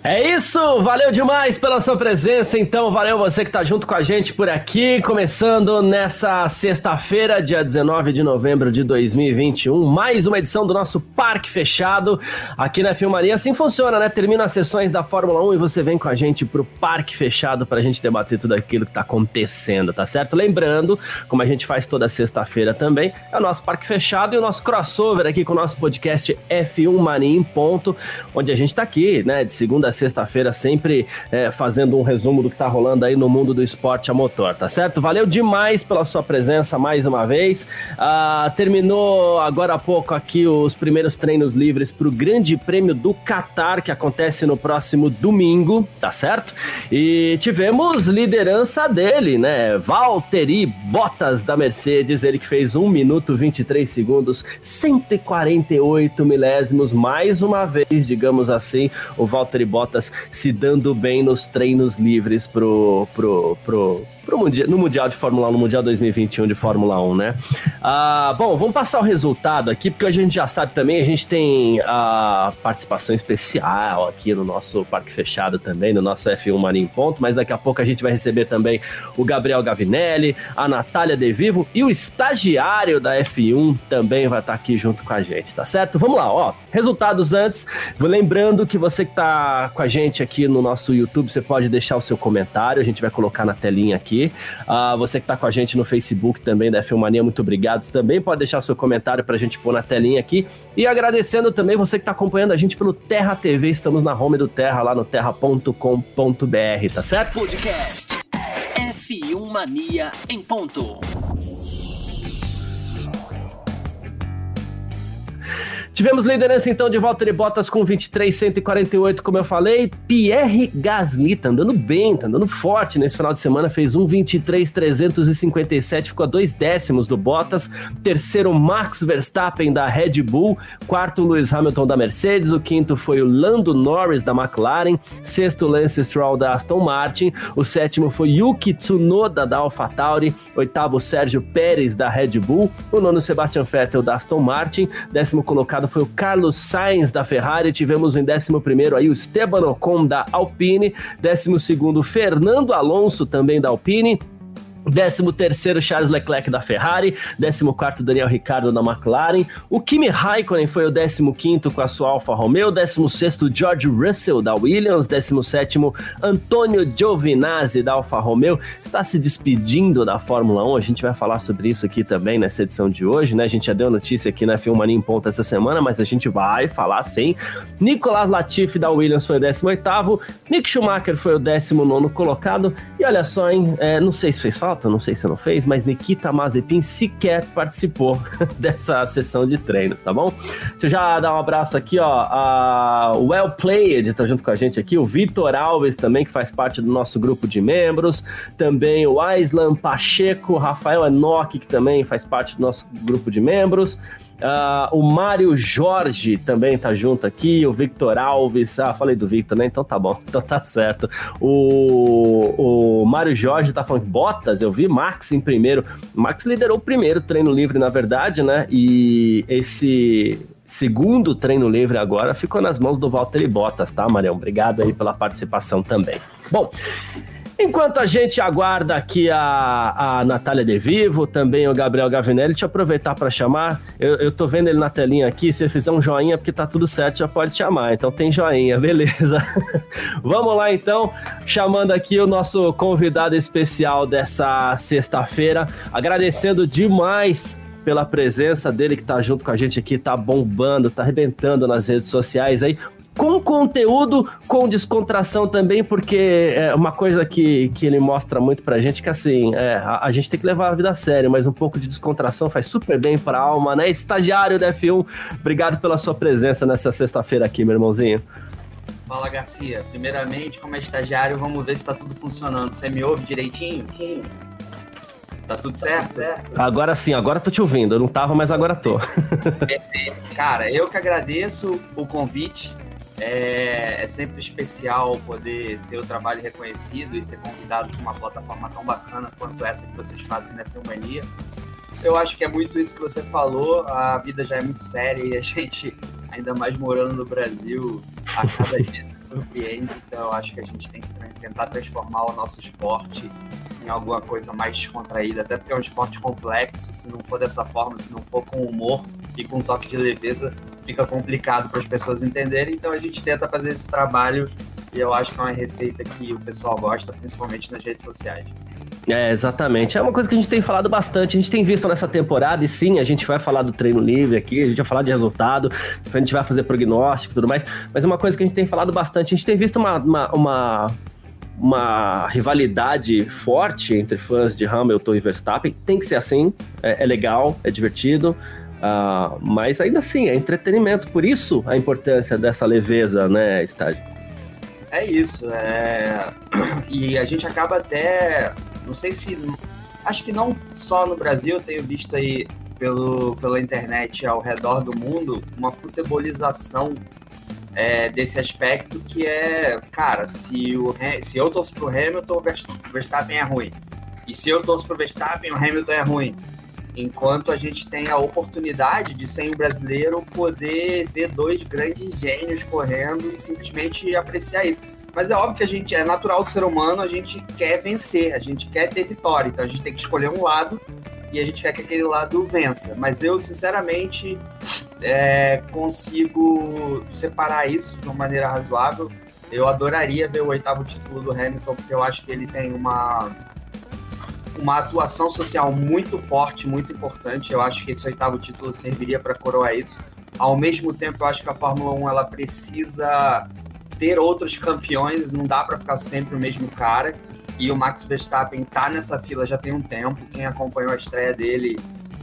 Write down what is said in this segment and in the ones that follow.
É isso, valeu demais pela sua presença, então valeu você que tá junto com a gente por aqui, começando nessa sexta-feira, dia 19 de novembro de 2021, mais uma edição do nosso Parque Fechado, aqui na F1 Mania, assim funciona, né? Termina as sessões da Fórmula 1 e você vem com a gente pro Parque Fechado pra gente debater tudo aquilo que tá acontecendo, tá certo? Lembrando, como a gente faz toda sexta-feira também, é o nosso Parque Fechado e o nosso crossover aqui com o nosso podcast F1 Mania em ponto, onde a gente tá aqui, né, de segunda a sexta-feira, sempre fazendo um resumo do que tá rolando aí no mundo do esporte a motor, tá certo? Valeu demais pela sua presença mais uma vez. Terminou agora há pouco aqui os primeiros treinos livres pro Grande Prêmio do Qatar, que acontece no próximo domingo, tá certo? E tivemos liderança dele, né? Valtteri Bottas da Mercedes, ele que fez 1 minuto 23 segundos, 148 milésimos, mais uma vez, digamos assim, o Valtteri Bottas se dando bem nos treinos livres no Mundial de Fórmula 1, no Mundial 2021 de Fórmula 1, né? Bom, vamos passar o resultado aqui, porque hoje a gente já sabe também, a gente tem a participação especial aqui no nosso Parque Fechado também, no nosso F1 Mania em Ponto, mas daqui a pouco a gente vai receber também o Gabriel Gavinelli, a Natália de Vivo e o estagiário da F1 também vai estar aqui junto com a gente, tá certo? Vamos lá, ó, resultados antes, lembrando que você que tá com a gente aqui no nosso YouTube, você pode deixar o seu comentário, a gente vai colocar na telinha aqui. Você que está com a gente no Facebook também da F1 Mania, muito obrigado. Você também pode deixar seu comentário para a gente pôr na telinha aqui. E agradecendo também você que está acompanhando a gente pelo Terra TV. Estamos na home do Terra, lá no terra.com.br, tá certo? Podcast F1 Mania em ponto. Tivemos liderança, então, de Valtteri Bottas com 23,148, como eu falei. Pierre Gasly tá andando bem, tá andando forte nesse final de semana. Fez 1,23,357, ficou a 2 décimos do Bottas. Terceiro, Max Verstappen, da Red Bull. Quarto, Lewis Hamilton, da Mercedes. O quinto foi o Lando Norris, da McLaren. Sexto, Lance Stroll, da Aston Martin. O sétimo foi Yuki Tsunoda, da AlphaTauri. Oitavo, Sérgio Pérez, da Red Bull. O nono, Sebastian Vettel, da Aston Martin. Décimo colocado foi o Carlos Sainz da Ferrari, tivemos em 11º aí o Esteban Ocon da Alpine, 12º Fernando Alonso também da Alpine, 13º Charles Leclerc da Ferrari, 14º Daniel Ricciardo da McLaren, o Kimi Raikkonen foi o 15º com a sua Alfa Romeo, 16º George Russell da Williams, 17º Antônio Giovinazzi da Alfa Romeo, está se despedindo da Fórmula 1, a gente vai falar sobre isso aqui também nessa edição de hoje, né? A gente já deu notícia aqui na F1 Mania em Ponto essa semana, mas a gente vai falar sim. Nicolas Latifi da Williams foi o 18º, Mick Schumacher foi o 19º colocado, e olha só, hein, não sei se fez falta, não sei se não fez, mas Nikita Mazepin sequer participou dessa sessão de treinos, tá bom? Deixa eu já dar um abraço aqui, ó, a Well Played tá junto com a gente aqui, o Vitor Alves também, que faz parte do nosso grupo de membros, também o Aislan Pacheco, Rafael Enoch, que também faz parte do nosso grupo de membros. O Mário Jorge também tá junto aqui, o Victor Alves, falei do Victor, né? Então tá bom, então tá certo. O Mário Jorge tá falando que Bottas, eu vi Max em primeiro, Max liderou o primeiro treino livre, na verdade, né? E esse segundo treino livre agora ficou nas mãos do Valtteri Bottas, tá, Marião? Obrigado aí pela participação também. Bom, enquanto a gente aguarda aqui a Natália de Vivo, também o Gabriel Gavinelli, deixa eu aproveitar para chamar, eu tô vendo ele na telinha aqui, se ele fizer um joinha, porque tá tudo certo, já pode chamar, então tem joinha, beleza. Vamos lá então, chamando aqui o nosso convidado especial dessa sexta-feira, agradecendo demais pela presença dele que tá junto com a gente aqui, tá bombando, tá arrebentando nas redes sociais aí, com conteúdo, com descontração também, porque é uma coisa que ele mostra muito pra gente, que assim, a gente tem que levar a vida a sério, mas um pouco de descontração faz super bem pra alma, né? Estagiário da F1, obrigado pela sua presença nessa sexta-feira aqui, meu irmãozinho. Fala, Garcia. Primeiramente, como é estagiário, vamos ver se tá tudo funcionando. Você me ouve direitinho? Sim. Tá tudo certo? Agora sim, agora tô te ouvindo. Eu não tava, mas agora tô. Perfeito. Cara, eu que agradeço o convite. É sempre especial poder ter o trabalho reconhecido e ser convidado para uma plataforma tão bacana quanto essa que vocês fazem na Filmania. Eu acho que é muito isso que você falou, a vida já é muito séria e a gente, ainda mais morando no Brasil, a cada dia se surpreende, então eu acho que a gente tem que tentar transformar o nosso esporte em alguma coisa mais descontraída, até porque é um esporte complexo, se não for dessa forma, se não for com humor e com um toque de leveza, fica complicado para as pessoas entenderem, então a gente tenta fazer esse trabalho e eu acho que é uma receita que o pessoal gosta, principalmente nas redes sociais. É, exatamente. É uma coisa que a gente tem falado bastante, a gente tem visto nessa temporada, e sim, a gente vai falar do treino livre aqui, a gente vai falar de resultado, a gente vai fazer prognóstico e tudo mais, mas é uma coisa que a gente tem falado bastante, a gente tem visto uma rivalidade forte entre fãs de Hamilton e Verstappen, tem que ser assim, é legal, é divertido, mas ainda assim, é entretenimento, por isso a importância dessa leveza, né, Estádio? É isso, e a gente acaba até... Não sei se... Acho que não só no Brasil, eu tenho visto aí pela internet ao redor do mundo uma futebolização desse aspecto que é... Cara, se eu torço pro Hamilton, o Verstappen é ruim. E se eu torço pro Verstappen, o Hamilton é ruim. Enquanto a gente tem a oportunidade de, sem o brasileiro, poder ver dois grandes gênios correndo e simplesmente apreciar isso. Mas é óbvio que a gente é natural do ser humano, a gente quer vencer, a gente quer ter vitória, então a gente tem que escolher um lado e a gente quer que aquele lado vença. Mas eu, sinceramente, consigo separar isso de uma maneira razoável. Eu adoraria ver o 8º título do Hamilton, porque eu acho que ele tem uma atuação social muito forte, muito importante. Eu acho que esse 8º título serviria para coroar isso. Ao mesmo tempo, eu acho que a Fórmula 1 ela precisa... ter outros campeões, não dá para ficar sempre o mesmo cara, e o Max Verstappen tá nessa fila já tem um tempo, quem acompanhou a estreia dele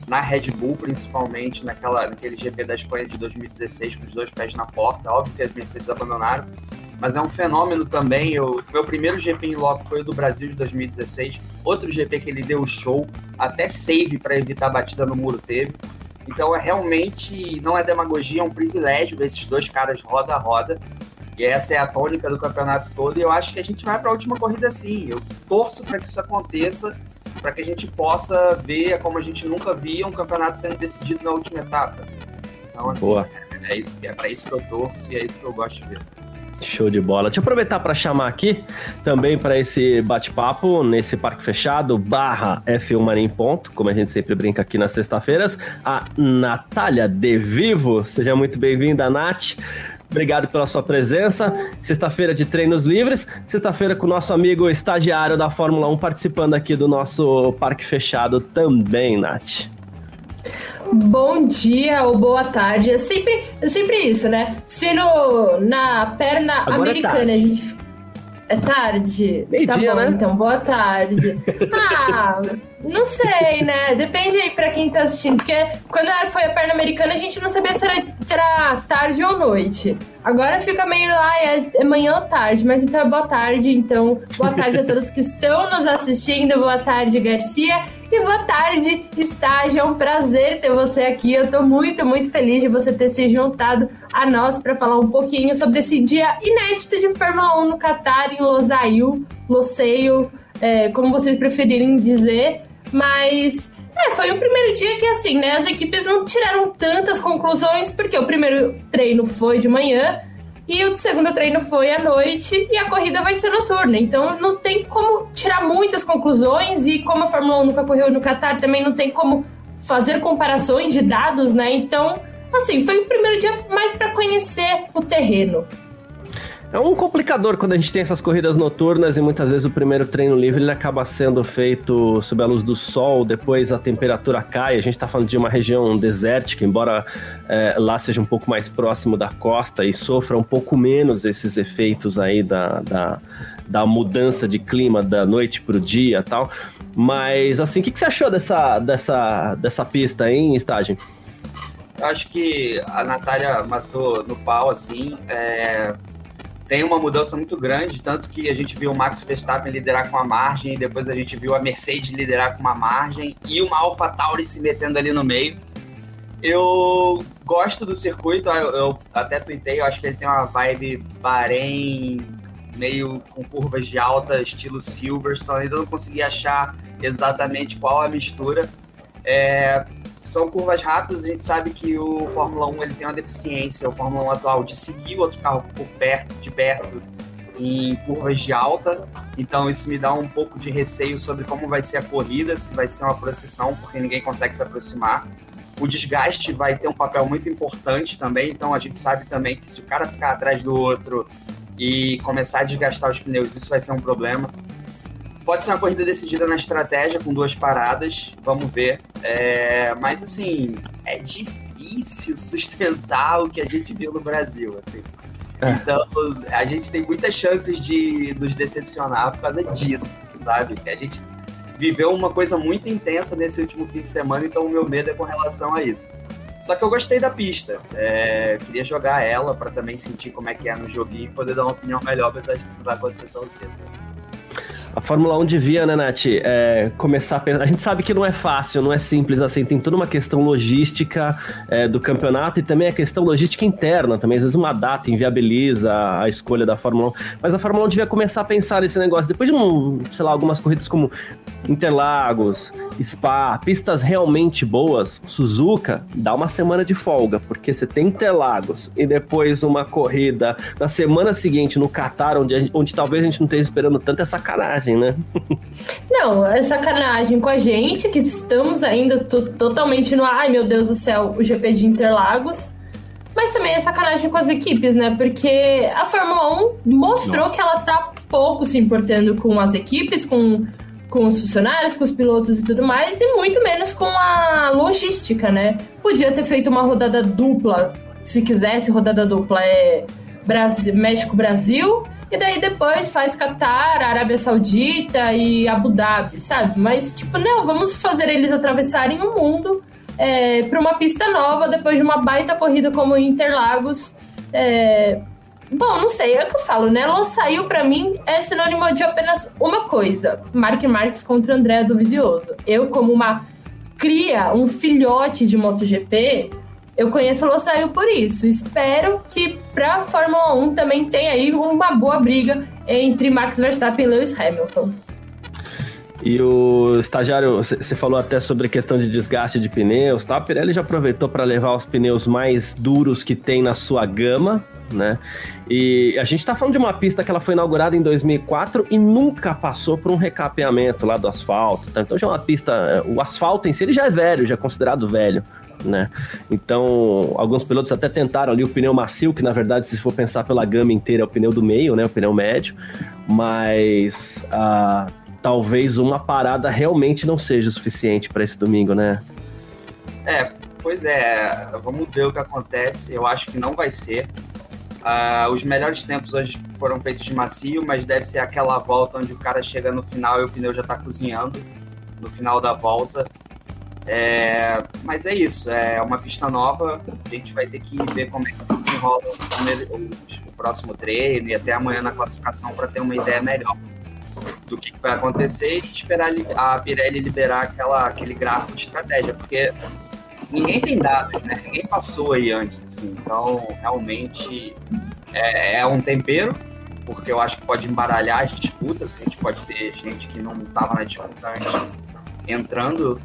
na Red Bull, principalmente, naquele GP da Espanha de 2016, com os dois pés na porta, óbvio que as Mercedes abandonaram, mas é um fenômeno também, meu primeiro GP em loco foi o do Brasil de 2016, outro GP que ele deu o show, até save para evitar a batida no muro teve, então realmente, não é demagogia, é um privilégio ver esses dois caras roda a roda, e essa é a tônica do campeonato todo, e eu acho que a gente vai para a última corrida sim. Eu torço para que isso aconteça, para que a gente possa ver como a gente nunca via um campeonato sendo decidido na última etapa. Então, assim, boa. É para isso que eu torço e é isso que eu gosto de ver. Show de bola. Deixa eu aproveitar para chamar aqui também para esse bate-papo nesse parque fechado /F1 Mania em Ponto, como a gente sempre brinca aqui nas sextas-feiras, a Natália de Vivo. Seja muito bem-vinda, Nath. Obrigado pela sua presença, sexta-feira de treinos livres, sexta-feira com o nosso amigo estagiário da Fórmula 1 participando aqui do nosso Parque Fechado também, Nath. Bom dia ou boa tarde, é sempre isso, né? Se na perna agora americana é a gente... É tarde? Meio tá dia, bom, né? Então, boa tarde. Não sei, né? Depende aí pra quem tá assistindo, porque quando foi a perna americana a gente não sabia se era tarde ou noite. Agora fica meio é manhã ou tarde, mas então é boa tarde. Então, boa tarde a todos que estão nos assistindo. Boa tarde, Garcia. E boa tarde, Estágio. É um prazer ter você aqui. Eu tô muito, muito feliz de você ter se juntado a nós para falar um pouquinho sobre esse dia inédito de Fórmula 1 no Qatar, em Losail, como vocês preferirem dizer. Mas foi um primeiro dia que, assim, né, as equipes não tiraram tantas conclusões, porque o primeiro treino foi de manhã e o segundo treino foi à noite e a corrida vai ser noturna. Então não tem como tirar muitas conclusões e como a Fórmula 1 nunca correu no Qatar, também não tem como fazer comparações de dados, né? Então, assim, foi o primeiro dia mais para conhecer o terreno. É um complicador quando a gente tem essas corridas noturnas e muitas vezes o primeiro treino livre ele acaba sendo feito sob a luz do sol, depois a temperatura cai, a gente está falando de uma região desértica, embora lá seja um pouco mais próximo da costa e sofra um pouco menos esses efeitos aí da mudança de clima da noite para o dia e tal, mas assim, o que você achou dessa pista aí, hein, Estágio? Eu acho que a Natália matou no pau, assim, tem uma mudança muito grande, tanto que a gente viu o Max Verstappen liderar com uma margem, depois a gente viu a Mercedes liderar com uma margem e uma AlphaTauri se metendo ali no meio. Eu gosto do circuito, eu até tuitei, eu acho que ele tem uma vibe Bahrein, meio com curvas de alta, estilo Silverstone, ainda não consegui achar exatamente qual a mistura. São curvas rápidas, a gente sabe que o Fórmula 1 ele tem uma deficiência, o Fórmula 1 atual, de seguir o outro carro por perto, de perto, em curvas de alta, então isso me dá um pouco de receio sobre como vai ser a corrida, se vai ser uma procissão, porque ninguém consegue se aproximar. O desgaste vai ter um papel muito importante também, então a gente sabe também que se o cara ficar atrás do outro e começar a desgastar os pneus, isso vai ser um problema. Pode ser uma corrida decidida na estratégia, com duas paradas, vamos ver. Mas, assim, é difícil sustentar o que a gente viu no Brasil, assim. Então, a gente tem muitas chances de nos decepcionar por causa disso, sabe? A gente viveu uma coisa muito intensa nesse último fim de semana, então o meu medo é com relação a isso. Só que eu gostei da pista. Queria jogar ela para também sentir como é que é no joguinho e poder dar uma opinião melhor, mas acho que isso não vai acontecer tão cedo. A Fórmula 1 devia, né, Nath, começar a pensar... A gente sabe que não é fácil, não é simples, assim, tem toda uma questão logística do campeonato e também a questão logística interna também, às vezes uma data inviabiliza a escolha da Fórmula 1, mas a Fórmula 1 devia começar a pensar nesse negócio, depois de, algumas corridas como Interlagos, Spa, pistas realmente boas, Suzuka, dá uma semana de folga, porque você tem Interlagos e depois uma corrida na semana seguinte no Qatar, onde talvez a gente não esteja esperando tanta sacanagem, né? Não, é sacanagem com a gente, que estamos ainda totalmente no... Ai, meu Deus do céu, o GP de Interlagos. Mas também é sacanagem com as equipes, né? Porque a Fórmula 1 mostrou que ela tá pouco se importando com as equipes, com os funcionários, com os pilotos e tudo mais, e muito menos com a logística, né? Podia ter feito uma rodada dupla, se quisesse, rodada dupla é México-Brasil... E daí depois faz Qatar, Arábia Saudita e Abu Dhabi, sabe? Mas, tipo, não, vamos fazer eles atravessarem o mundo para uma pista nova, depois de uma baita corrida como Interlagos. Bom, não sei, é o que eu falo, né? Losail, pra mim, é sinônimo de apenas uma coisa. Marc Marques contra André Dovizioso. Eu, como uma cria, um filhote de MotoGP... Eu conheço o Losail por isso. Espero que para a Fórmula 1 também tenha aí uma boa briga entre Max Verstappen e Lewis Hamilton. E o estagiário, você falou até sobre a questão de desgaste de pneus, tá? A Pirelli já aproveitou para levar os pneus mais duros que tem na sua gama, né? E a gente tá falando de uma pista que ela foi inaugurada em 2004 e nunca passou por um recapeamento lá do asfalto, tá? Então já é uma pista, o asfalto em si ele já é velho, já é considerado velho, né? Então, alguns pilotos até tentaram ali o pneu macio, que na verdade, se for pensar pela gama inteira, é o pneu do meio, né? O pneu médio, mas talvez uma parada realmente não seja o suficiente para esse domingo, né? Pois é, vamos ver o que acontece, eu acho que não vai ser. Os melhores tempos hoje foram feitos de macio, mas deve ser aquela volta onde o cara chega no final e o pneu já tá cozinhando no final da volta. Mas é isso, é uma pista nova, a gente vai ter que ver como é que se desenrola o próximo treino e até amanhã na classificação para ter uma ideia melhor do que vai acontecer e esperar a Pirelli liberar aquele gráfico de estratégia, porque ninguém tem dados, né? Ninguém passou aí antes, assim, então realmente é um tempero, porque eu acho que pode embaralhar as disputas, a gente pode ter gente que não estava na disputa antes entrando,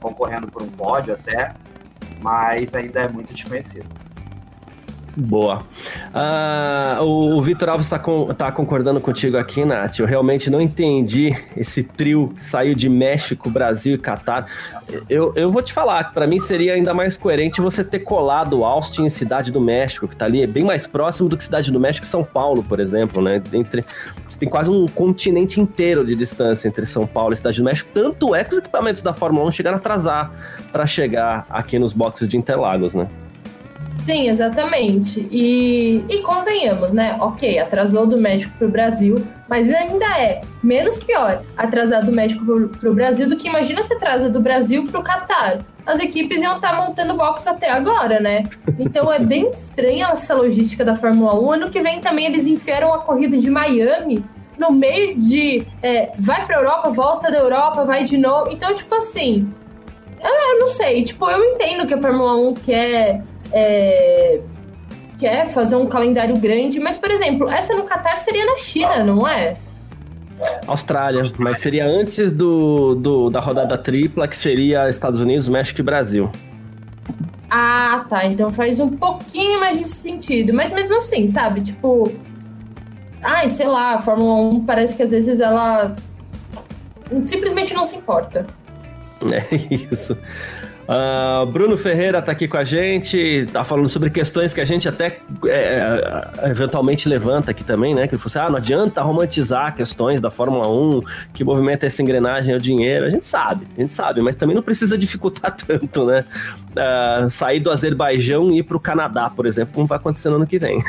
concorrendo por um pódio até, mas ainda é muito desconhecido. Boa. O Vitor Alves tá concordando contigo aqui, Nath. Eu realmente não entendi esse trio que saiu de México, Brasil e Qatar. Eu vou te falar que para mim seria ainda mais coerente você ter colado Austin e Cidade do México, que tá ali bem mais próximo do que Cidade do México e São Paulo, por exemplo, né? Você tem quase um continente inteiro de distância entre São Paulo e Cidade do México, tanto é que os equipamentos da Fórmula 1 chegaram a atrasar para chegar aqui nos boxes de Interlagos, né? Sim, exatamente. E convenhamos, né? Ok, atrasou do México pro Brasil, mas ainda é menos pior atrasar do México pro Brasil do que imagina se atrasa do Brasil pro Qatar. As equipes iam estar montando box até agora, né? Então é bem estranha essa logística da Fórmula 1. Ano que vem também eles enfiaram a corrida de Miami no meio de... vai pra Europa, volta da Europa, vai de novo. Então, tipo assim... Eu não sei. Tipo, eu entendo que a Fórmula 1 quer fazer um calendário grande, mas, por exemplo, essa no Qatar seria na China, não é? Austrália, mas seria antes da rodada tripla, que seria Estados Unidos, México e Brasil. Ah, tá, então faz um pouquinho mais de sentido, mas mesmo assim, sabe, tipo, ai, sei lá, a Fórmula 1 parece que às vezes ela simplesmente não se importa. É isso. Bruno Ferreira tá aqui com a gente, tá falando sobre questões que a gente até eventualmente levanta aqui também, né? Que ele falou assim, não adianta romantizar questões da Fórmula 1, que movimenta essa engrenagem é o dinheiro. A gente sabe, mas também não precisa dificultar tanto, né? Sair do Azerbaijão e ir pro Canadá, por exemplo, como vai acontecer no ano que vem.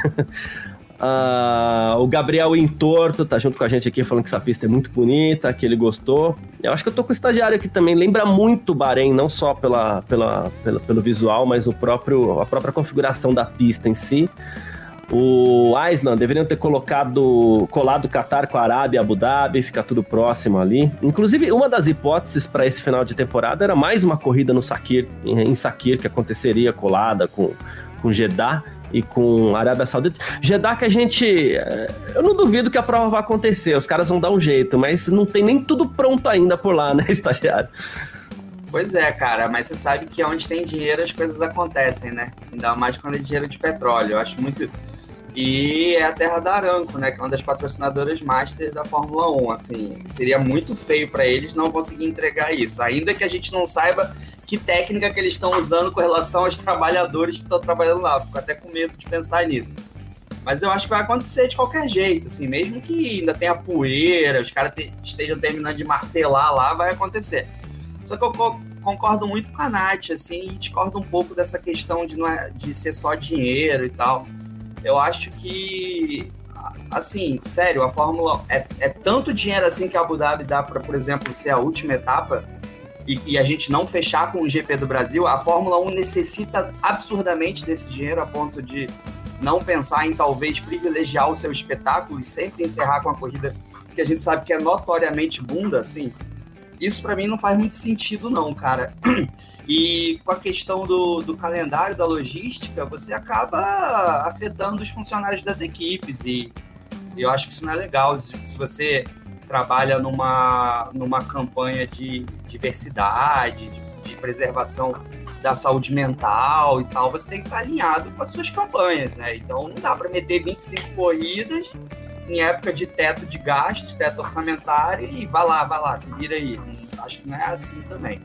O Gabriel Entorto tá junto com a gente aqui, falando que essa pista é muito bonita, que ele gostou. Eu acho que eu tô com o estagiário aqui também, lembra muito o Bahrein, não só pelo visual, mas a própria configuração da pista em si. O Island, deveriam ter colado o Qatar com a Arábia, Abu Dhabi, ficar tudo próximo ali. Inclusive, uma das hipóteses para esse final de temporada era mais uma corrida no Sakhir, em Sakhir, que aconteceria colada com Jeddah e com a Arábia Saudita. Jeddah que a gente... Eu não duvido que a prova vai acontecer, os caras vão dar um jeito, mas não tem nem tudo pronto ainda por lá, né, estagiário? Pois é, cara, mas você sabe que onde tem dinheiro as coisas acontecem, né? Ainda mais quando é dinheiro de petróleo, eu acho muito... E é a terra da Aramco, né, que é uma das patrocinadoras master da Fórmula 1, assim, seria muito feio para eles não conseguir entregar isso, ainda que a gente não saiba que técnica que eles estão usando com relação aos trabalhadores que estão trabalhando lá, fico até com medo de pensar nisso. Mas eu acho que vai acontecer de qualquer jeito, assim, mesmo que ainda tenha poeira, os caras estejam terminando de martelar lá, vai acontecer. Só que eu concordo muito com a Nath, assim, e discordo um pouco dessa questão de ser só dinheiro e tal. Eu acho que, assim, sério, a Fórmula é tanto dinheiro assim que a Abu Dhabi dá para, por exemplo, ser a última etapa e a gente não fechar com o GP do Brasil. A Fórmula 1 necessita absurdamente desse dinheiro a ponto de não pensar em talvez privilegiar o seu espetáculo e sempre encerrar com a corrida que a gente sabe que é notoriamente bunda, assim. Isso para mim não faz muito sentido não, cara. E com a questão do calendário, da logística, você acaba afetando os funcionários das equipes e eu acho que isso não é legal. Se você trabalha numa campanha de diversidade, de preservação da saúde mental e tal, você tem que estar alinhado com as suas campanhas, né? Então não dá para meter 25 corridas em época de teto de gastos, teto orçamentário, e vai lá, se vira aí. Acho que não é assim também.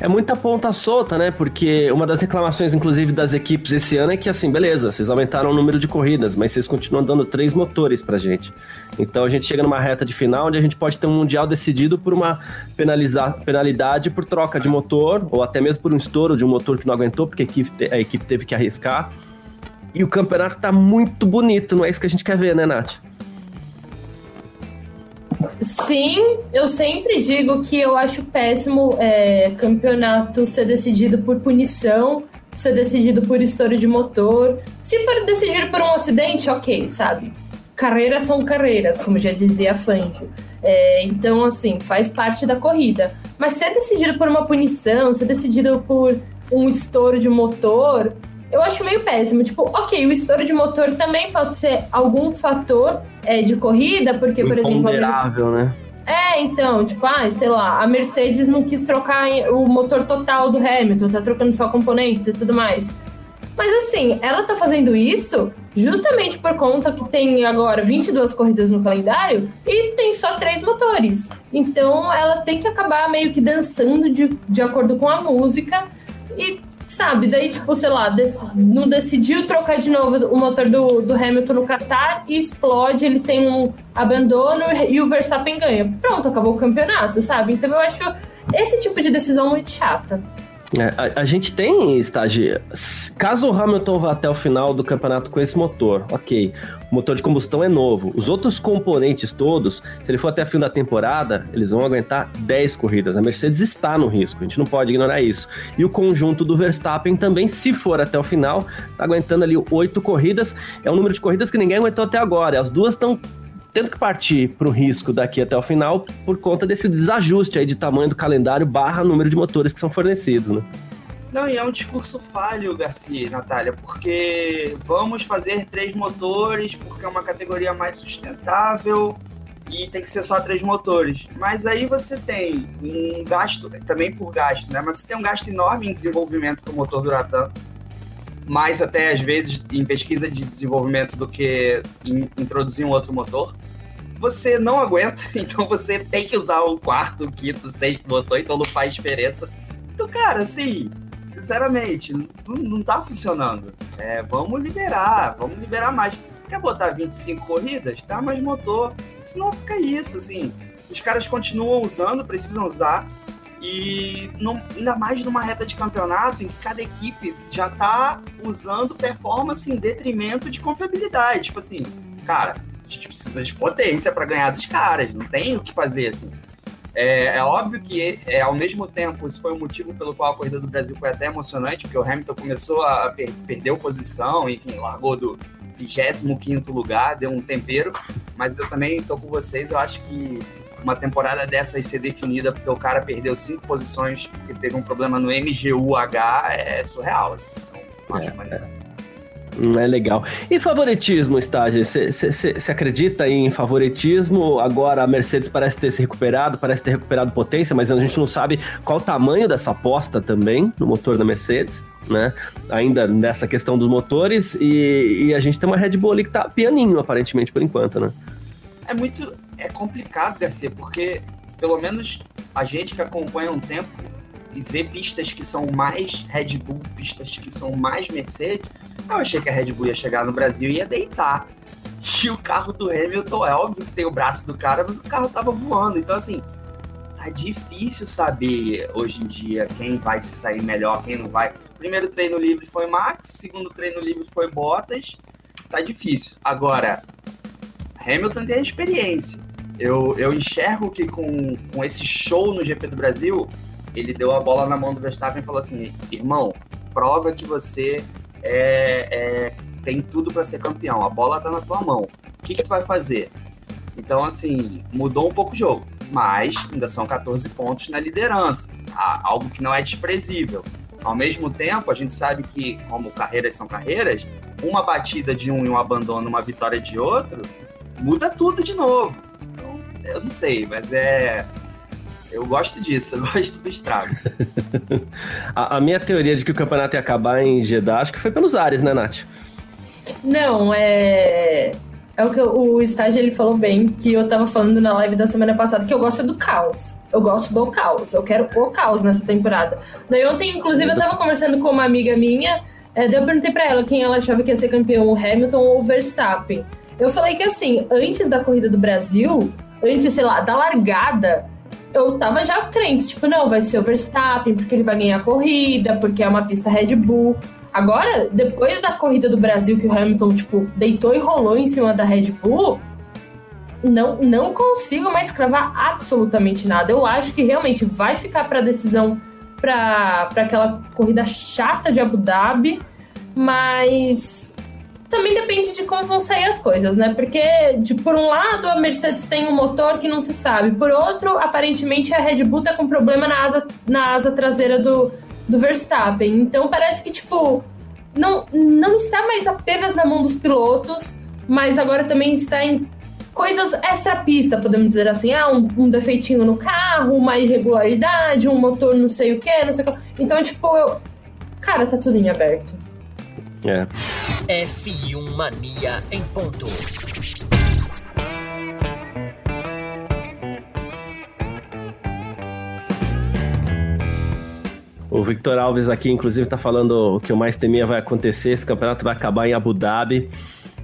É muita ponta solta, né? Porque uma das reclamações, inclusive, das equipes esse ano é que, assim, beleza, vocês aumentaram o número de corridas, mas vocês continuam dando 3 motores pra gente. Então a gente chega numa reta de final onde a gente pode ter um mundial decidido por uma penalidade por troca de motor, ou até mesmo por um estouro de um motor que não aguentou, porque a equipe teve que arriscar. E o campeonato tá muito bonito, não é isso que a gente quer ver, né, Nath? Sim, eu sempre digo que eu acho péssimo campeonato ser decidido por punição, ser decidido por estouro de motor. Se for decidido por um acidente, ok, sabe? Carreiras são carreiras, como já dizia a Fangio. Então, assim, faz parte da corrida. Mas ser decidido por uma punição, ser decidido por um estouro de motor... Eu acho meio péssimo, tipo, ok, o estouro de motor também pode ser algum fator de corrida, porque, por exemplo... Imponderável, né? Então, tipo, sei lá, a Mercedes não quis trocar o motor total do Hamilton, tá trocando só componentes e tudo mais. Mas, assim, ela tá fazendo isso justamente por conta que tem agora 22 corridas no calendário e tem só 3 motores. Então, ela tem que acabar meio que dançando de acordo com a música e... Sabe, daí, tipo, sei lá, não decidiu trocar de novo o motor do Hamilton no Qatar e explode, ele tem um abandono e o Verstappen ganha. Pronto, acabou o campeonato, sabe? Então eu acho esse tipo de decisão muito chata. A gente tem estágio. Caso o Hamilton vá até o final do campeonato com esse motor, ok, o motor de combustão é novo, os outros componentes todos, se ele for até o fim da temporada, eles vão aguentar 10 corridas, a Mercedes está no risco, a gente não pode ignorar isso, e o conjunto do Verstappen também, se for até o final, está aguentando ali 8 corridas, é um número de corridas que ninguém aguentou até agora, as duas estão tendo que partir para o risco daqui até o final por conta desse desajuste aí de tamanho do calendário barra número de motores que são fornecidos, né? Não, e é um discurso falho, Garcia e Natália, porque vamos fazer 3 motores porque é uma categoria mais sustentável e tem que ser só 3 motores. Mas aí você tem um gasto, também por gasto, né? Mas você tem um gasto enorme em desenvolvimento para o motor durar tanto. Mais até, às vezes, em pesquisa de desenvolvimento do que em introduzir um outro motor. Você não aguenta, então você tem que usar o quarto, quinto, sexto motor, então não faz diferença. Então, cara, assim, sinceramente, não tá funcionando. É, vamos liberar mais. Quer botar 25 corridas? Tá mais motor. Senão fica isso, assim. Os caras continuam usando, precisam usar. E não, ainda mais numa reta de campeonato em que cada equipe já tá usando performance em detrimento de confiabilidade. Tipo assim, cara, a gente precisa de potência para ganhar dos caras, não tem o que fazer, assim. É óbvio que, ao mesmo tempo, isso foi o motivo pelo qual a corrida do Brasil foi até emocionante, porque o Hamilton começou a perder posição, enfim, largou do 25º lugar, deu um tempero, mas eu também tô com vocês, eu acho que uma temporada dessa aí ser definida porque o cara perdeu 5 posições porque teve um problema no MGUH é surreal, assim. Então, não é legal. E favoritismo, Stagi? Você acredita em favoritismo? Agora a Mercedes parece ter se recuperado, parece ter recuperado potência, mas a gente não sabe qual o tamanho dessa aposta também no motor da Mercedes, né? Ainda nessa questão dos motores e a gente tem uma Red Bull ali que tá pianinho, aparentemente, por enquanto, né? É complicado, Garcia, porque pelo menos a gente que acompanha um tempo e vê pistas que são mais Red Bull, pistas que são mais Mercedes, eu achei que a Red Bull ia chegar no Brasil e ia deitar. E o carro do Hamilton, é óbvio que tem o braço do cara, mas o carro tava voando. Então, assim, tá difícil saber hoje em dia quem vai se sair melhor, quem não vai. Primeiro treino livre foi Max, segundo treino livre foi Bottas. Tá difícil. Agora, Hamilton tem a experiência. Eu enxergo que com esse show no GP do Brasil, ele deu a bola na mão do Verstappen e falou assim, irmão, prova que você tem tudo para ser campeão, a bola tá na tua mão, o que tu vai fazer? Então, assim, mudou um pouco o jogo, mas ainda são 14 pontos na liderança, algo que não é desprezível. Ao mesmo tempo, a gente sabe que, como carreiras são carreiras, uma batida de um e um abandono, uma vitória de outro, muda tudo de novo. Então, eu não sei, mas eu gosto disso, eu gosto do estrago. a minha teoria de que o campeonato ia acabar em Jeddah, acho que foi pelos ares, né, Nath? Não, é o que o Stagi, ele falou bem, que eu tava falando na live da semana passada, que eu gosto do caos. Eu gosto do caos, eu quero o caos nessa temporada. Daí ontem, inclusive, eu tava conversando com uma amiga minha, eu perguntei pra ela quem ela achava que ia ser campeão, o Hamilton ou o Verstappen. Eu falei que, assim, antes da corrida do Brasil, antes, sei lá, da largada, eu tava já crente, tipo, não, vai ser o Verstappen, porque ele vai ganhar a corrida, porque é uma pista Red Bull. Agora, depois da corrida do Brasil, que o Hamilton, tipo, deitou e rolou em cima da Red Bull, não consigo mais cravar absolutamente nada. Eu acho que realmente vai ficar pra decisão, pra aquela corrida chata de Abu Dhabi, mas também depende de como vão sair as coisas, né? Porque, por um lado, a Mercedes tem um motor que não se sabe. Por outro, aparentemente, a Red Bull tá com problema na asa traseira do Verstappen. Então, parece que, não está mais apenas na mão dos pilotos, mas agora também está em coisas extra-pista, podemos dizer assim. Um defeitinho no carro, uma irregularidade, um motor não sei o quê, não sei o quê. Então, cara, tá tudo em aberto. É. F1 Mania em ponto. O Victor Alves aqui, inclusive, tá falando o que eu mais temia vai acontecer, esse campeonato vai acabar em Abu Dhabi.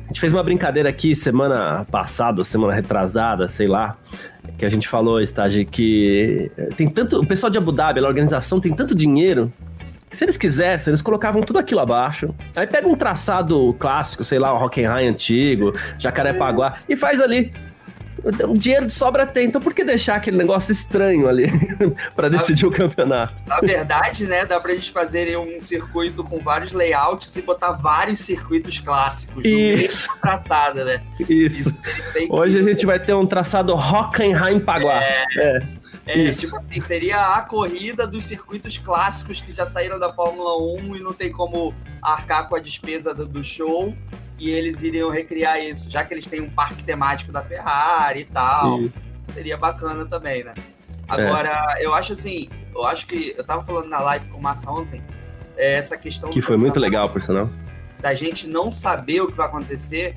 A gente fez uma brincadeira aqui semana passada, semana retrasada, sei lá, que a gente falou, Stagi, que tem tanto, o pessoal de Abu Dhabi, a organização tem tanto dinheiro Se eles quisessem, eles colocavam tudo aquilo abaixo. Aí pega um traçado clássico, sei lá, o Hockenheim antigo, Jacarepaguá, e faz ali. O dinheiro de sobra tem, então por que deixar aquele negócio estranho ali para decidir o campeonato? Na verdade, né, dá pra gente fazer um circuito com vários layouts e botar vários circuitos clássicos no mesmo traçado, né? Isso. Hoje a gente vai ter um traçado Hockenheim-Paguá. Tipo assim, seria a corrida dos circuitos clássicos que já saíram da Fórmula 1 e não tem como arcar com a despesa do show. E eles iriam recriar isso, já que eles têm um parque temático da Ferrari e tal. Isso. Seria bacana também, né? Agora, eu acho assim, eu acho que... Eu tava falando na live com o Massa ontem, essa questão... Que foi muito legal, por sinal. Da gente não saber o que vai acontecer.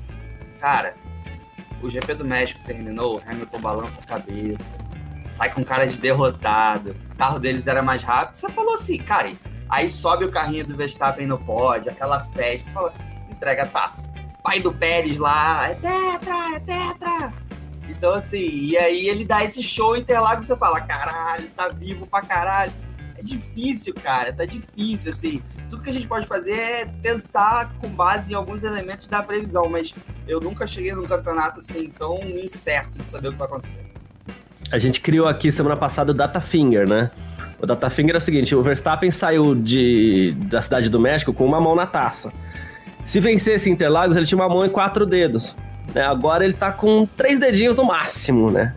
Cara, o GP do México terminou, o Hamilton balança a cabeça, sai com cara de derrotado, o carro deles era mais rápido. Você falou assim, cara, aí sobe o carrinho do Verstappen no pódio, aquela festa, você fala, entrega a taça. Pai do Pérez lá, é tetra. Então, assim, e aí ele dá esse show em Interlagos e você fala, caralho, tá vivo pra caralho. É difícil, cara, tá difícil, assim. Tudo que a gente pode fazer é tentar com base em alguns elementos da previsão, mas eu nunca cheguei num campeonato, assim, tão incerto de saber o que vai acontecer. A gente criou aqui, semana passada, o Data Finger, né? O Data Finger é o seguinte, o Verstappen saiu da Cidade do México com uma mão na taça. Se vencesse Interlagos, ele tinha uma mão e 4 dedos. Né? Agora ele tá com 3 dedinhos no máximo, né?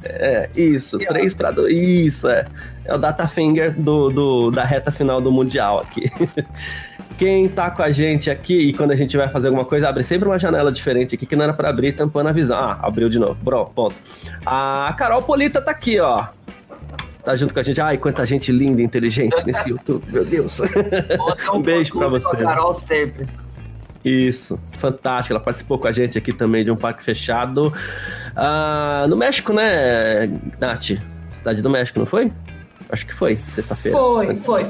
Isso, 3 pra 2. Isso, é. É o Data Finger da reta final do Mundial aqui. Quem tá com a gente aqui, e quando a gente vai fazer alguma coisa, abre sempre uma janela diferente aqui, que não era pra abrir, tampando a visão. Ah, abriu de novo. Pronto. A Carol Polita tá aqui, ó. Tá junto com a gente. Ai, quanta gente linda e inteligente nesse YouTube, meu Deus. Um beijo pra você. Carol sempre. Isso, fantástico. Ela participou com a gente aqui também de um parque fechado no México, né, Nath? Cidade do México, não foi? Acho que foi, sexta-feira. Foi.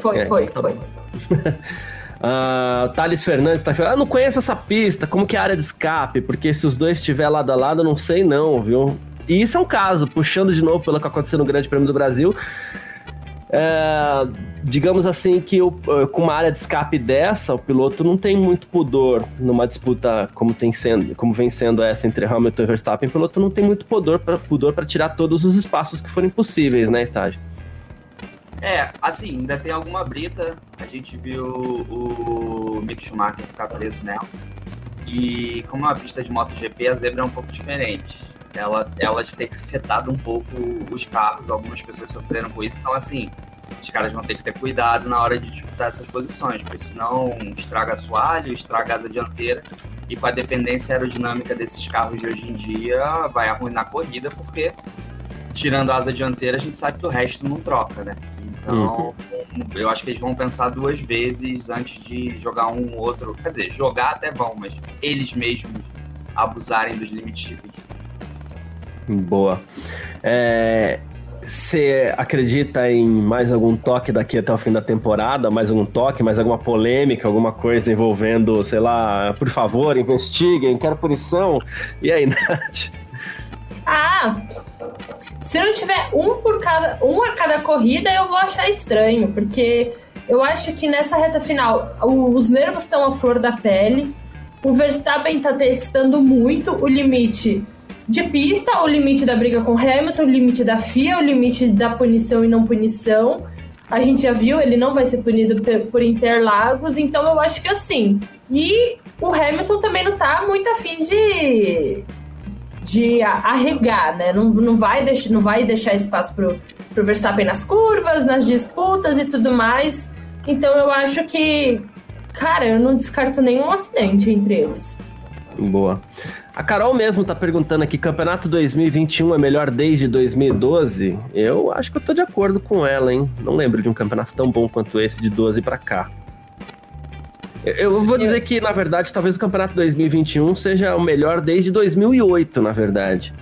Thales Fernandes tá falando, não conheço essa pista, como que é a área de escape? Porque se os dois estiver lado a lado, eu não sei não, viu? E isso é um caso, puxando de novo pelo que aconteceu no Grande Prêmio do Brasil... digamos assim que com uma área de escape dessa, o piloto não tem muito pudor numa disputa como vem sendo essa entre Hamilton e Verstappen. O piloto não tem muito pudor para tirar todos os espaços que forem possíveis, né, estágio? Assim, ainda tem alguma brita. A gente viu o Mick Schumacher ficar preso nela. E como é uma pista de MotoGP, a zebra é um pouco diferente. Elas têm afetado um pouco os carros, algumas pessoas sofreram com isso, então assim, os caras vão ter que ter cuidado na hora de disputar essas posições, porque senão estraga assoalho, estraga a asa dianteira, e com a dependência aerodinâmica desses carros de hoje em dia, vai arruinar a corrida, porque tirando a asa dianteira, a gente sabe que o resto não troca, né? Então, eu acho que eles vão pensar 2 vezes antes de jogar um ou outro, quer dizer, jogar até vão, mas eles mesmos abusarem dos limites. Boa. Você acredita em mais algum toque daqui até o fim da temporada? Mais algum toque? Mais alguma polêmica? Alguma coisa envolvendo, sei lá, por favor, investiguem, quero punição. E aí, Nath? Se não tiver um a cada corrida, eu vou achar estranho, porque eu acho que nessa reta final os nervos estão à flor da pele, o Verstappen está testando muito o limite... de pista, o limite da briga com o Hamilton, o limite da FIA, o limite da punição e não punição. A gente já viu, ele não vai ser punido por Interlagos, então eu acho que assim. E o Hamilton também não tá muito afim de arregar, né? Não vai deixar espaço pro Verstappen nas curvas, nas disputas e tudo mais. Então eu acho que, cara, eu não descarto nenhum acidente entre eles. Boa. A Carol mesmo tá perguntando aqui, campeonato 2021 é melhor desde 2012? Eu acho que eu tô de acordo com ela, hein? Não lembro de um campeonato tão bom quanto esse de 12 pra cá. Eu vou dizer que, na verdade, talvez o campeonato 2021 seja o melhor desde 2008, na verdade.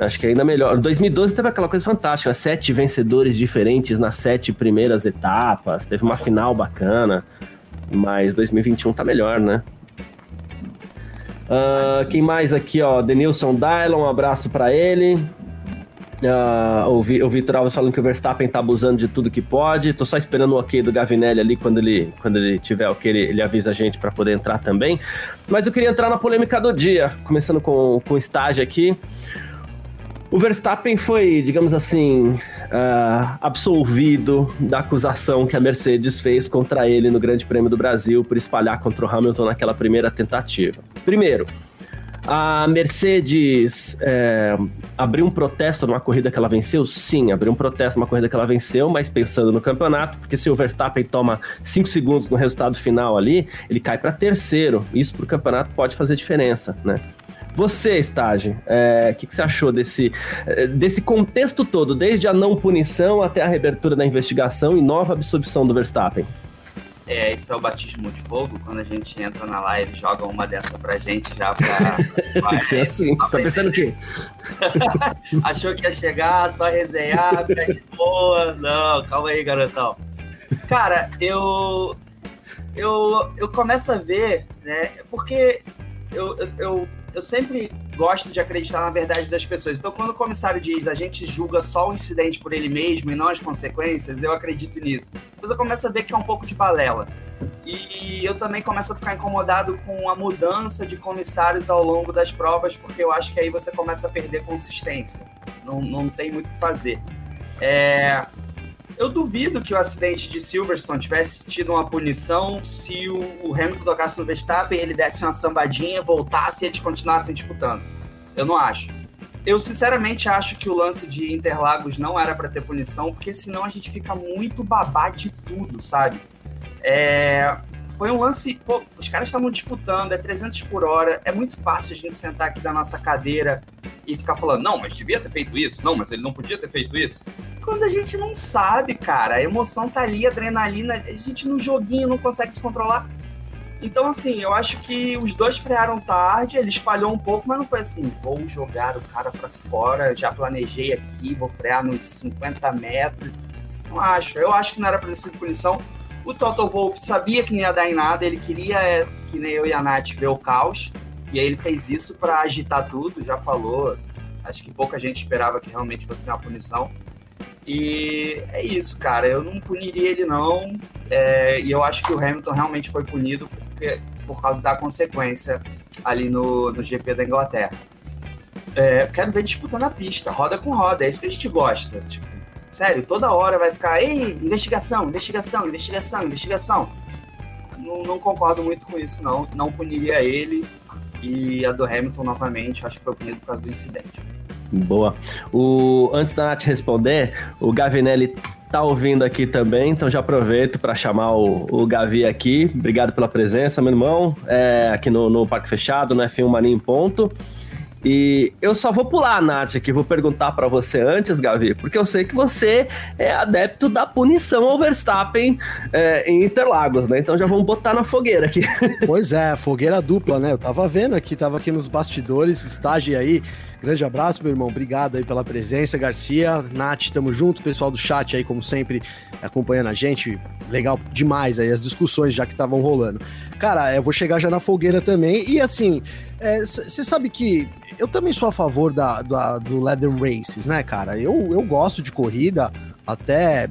Acho que ainda melhor. 2012 teve aquela coisa fantástica, 7 vencedores diferentes nas 7 primeiras etapas, teve uma final bacana, mas 2021 tá melhor, né? Quem mais aqui, ó, Denilson Dylon, um abraço pra ele. O Vitor Alves falando que o Verstappen tá abusando de tudo que pode. Tô só esperando o ok do Gavinelli ali, quando ele tiver ok, ele avisa a gente pra poder entrar também. Mas eu queria entrar na polêmica do dia, começando com o estágio aqui. O Verstappen foi, digamos assim, absolvido da acusação que a Mercedes fez contra ele no Grande Prêmio do Brasil por espalhar contra o Hamilton naquela primeira tentativa. Primeiro, a Mercedes abriu um protesto numa corrida que ela venceu? Sim, abriu um protesto numa corrida que ela venceu, mas pensando no campeonato, porque se o Verstappen toma 5 segundos no resultado final ali, ele cai para terceiro. Isso para o campeonato pode fazer diferença, né? Você, Stagi, o que você achou desse contexto todo, desde a não punição até a reabertura da investigação e nova absolvição do Verstappen? Isso é o batismo de fogo, quando a gente entra na live, joga uma dessa pra gente já pra... Tem que ser assim, tá pensando o quê? Achou que ia chegar, só resenhar, ficar de boa, não, calma aí, garotão. Cara, eu começo a ver, né, porque eu sempre gosto de acreditar na verdade das pessoas, então quando o comissário diz a gente julga só o incidente por ele mesmo e não as consequências, eu acredito nisso. Depois eu começo a ver que é um pouco de balela, e eu também começo a ficar incomodado com a mudança de comissários ao longo das provas, porque eu acho que aí você começa a perder consistência, não tem muito o que fazer. Eu duvido que o acidente de Silverstone tivesse tido uma punição se o Hamilton tocasse no Verstappen, ele desse uma sambadinha, voltasse e eles continuassem disputando. Eu não acho. Eu, sinceramente, acho que o lance de Interlagos não era para ter punição, porque senão a gente fica muito babá de tudo, sabe? Foi um lance... Pô, os caras estavam disputando, 300 por hora, é muito fácil a gente sentar aqui da nossa cadeira e ficar falando, não, mas devia ter feito isso, não, mas ele não podia ter feito isso. Quando a gente não sabe, cara, a emoção tá ali, a adrenalina, a gente no joguinho não consegue se controlar. Então, assim, eu acho que os dois frearam tarde, ele espalhou um pouco, mas não foi assim, vou jogar o cara pra fora, já planejei aqui, vou frear nos 50 metros. Não acho, eu acho que não era pra ter sido punição. O Toto Wolff sabia que não ia dar em nada, ele queria, que nem eu e a Nath, ver o caos, e aí ele fez isso pra agitar tudo, já falou, acho que pouca gente esperava que realmente fosse ter uma punição. E é isso, cara, eu não puniria ele não, e eu acho que o Hamilton realmente foi punido por causa da consequência ali no GP da Inglaterra. Quero ver disputando a pista, roda com roda, é isso que a gente gosta, tipo, sério, toda hora vai ficar, ei, investigação, não concordo muito com isso não puniria ele, e a do Hamilton novamente, acho que foi punido por causa do incidente. Boa. Antes da Nath responder, o Gavinelli tá ouvindo aqui também, então já aproveito para chamar o Gavi aqui. Obrigado pela presença, meu irmão, aqui no Parque Fechado, no F1 Mania em Ponto. E eu só vou pular, Nath, aqui, vou perguntar para você antes, Gavi, porque eu sei que você é adepto da punição ao Verstappen em Interlagos, né? Então já vamos botar na fogueira aqui. Pois é, fogueira dupla, né? Eu tava vendo aqui, nos bastidores, estágio aí. Grande abraço, meu irmão. Obrigado aí pela presença, Garcia. Nath, tamo junto. Pessoal do chat aí, como sempre, acompanhando a gente. Legal demais aí as discussões já que estavam rolando. Cara, eu vou chegar já na fogueira também. E assim, você sabe que eu também sou a favor do Leather Races, né, cara? Eu gosto de corrida, até...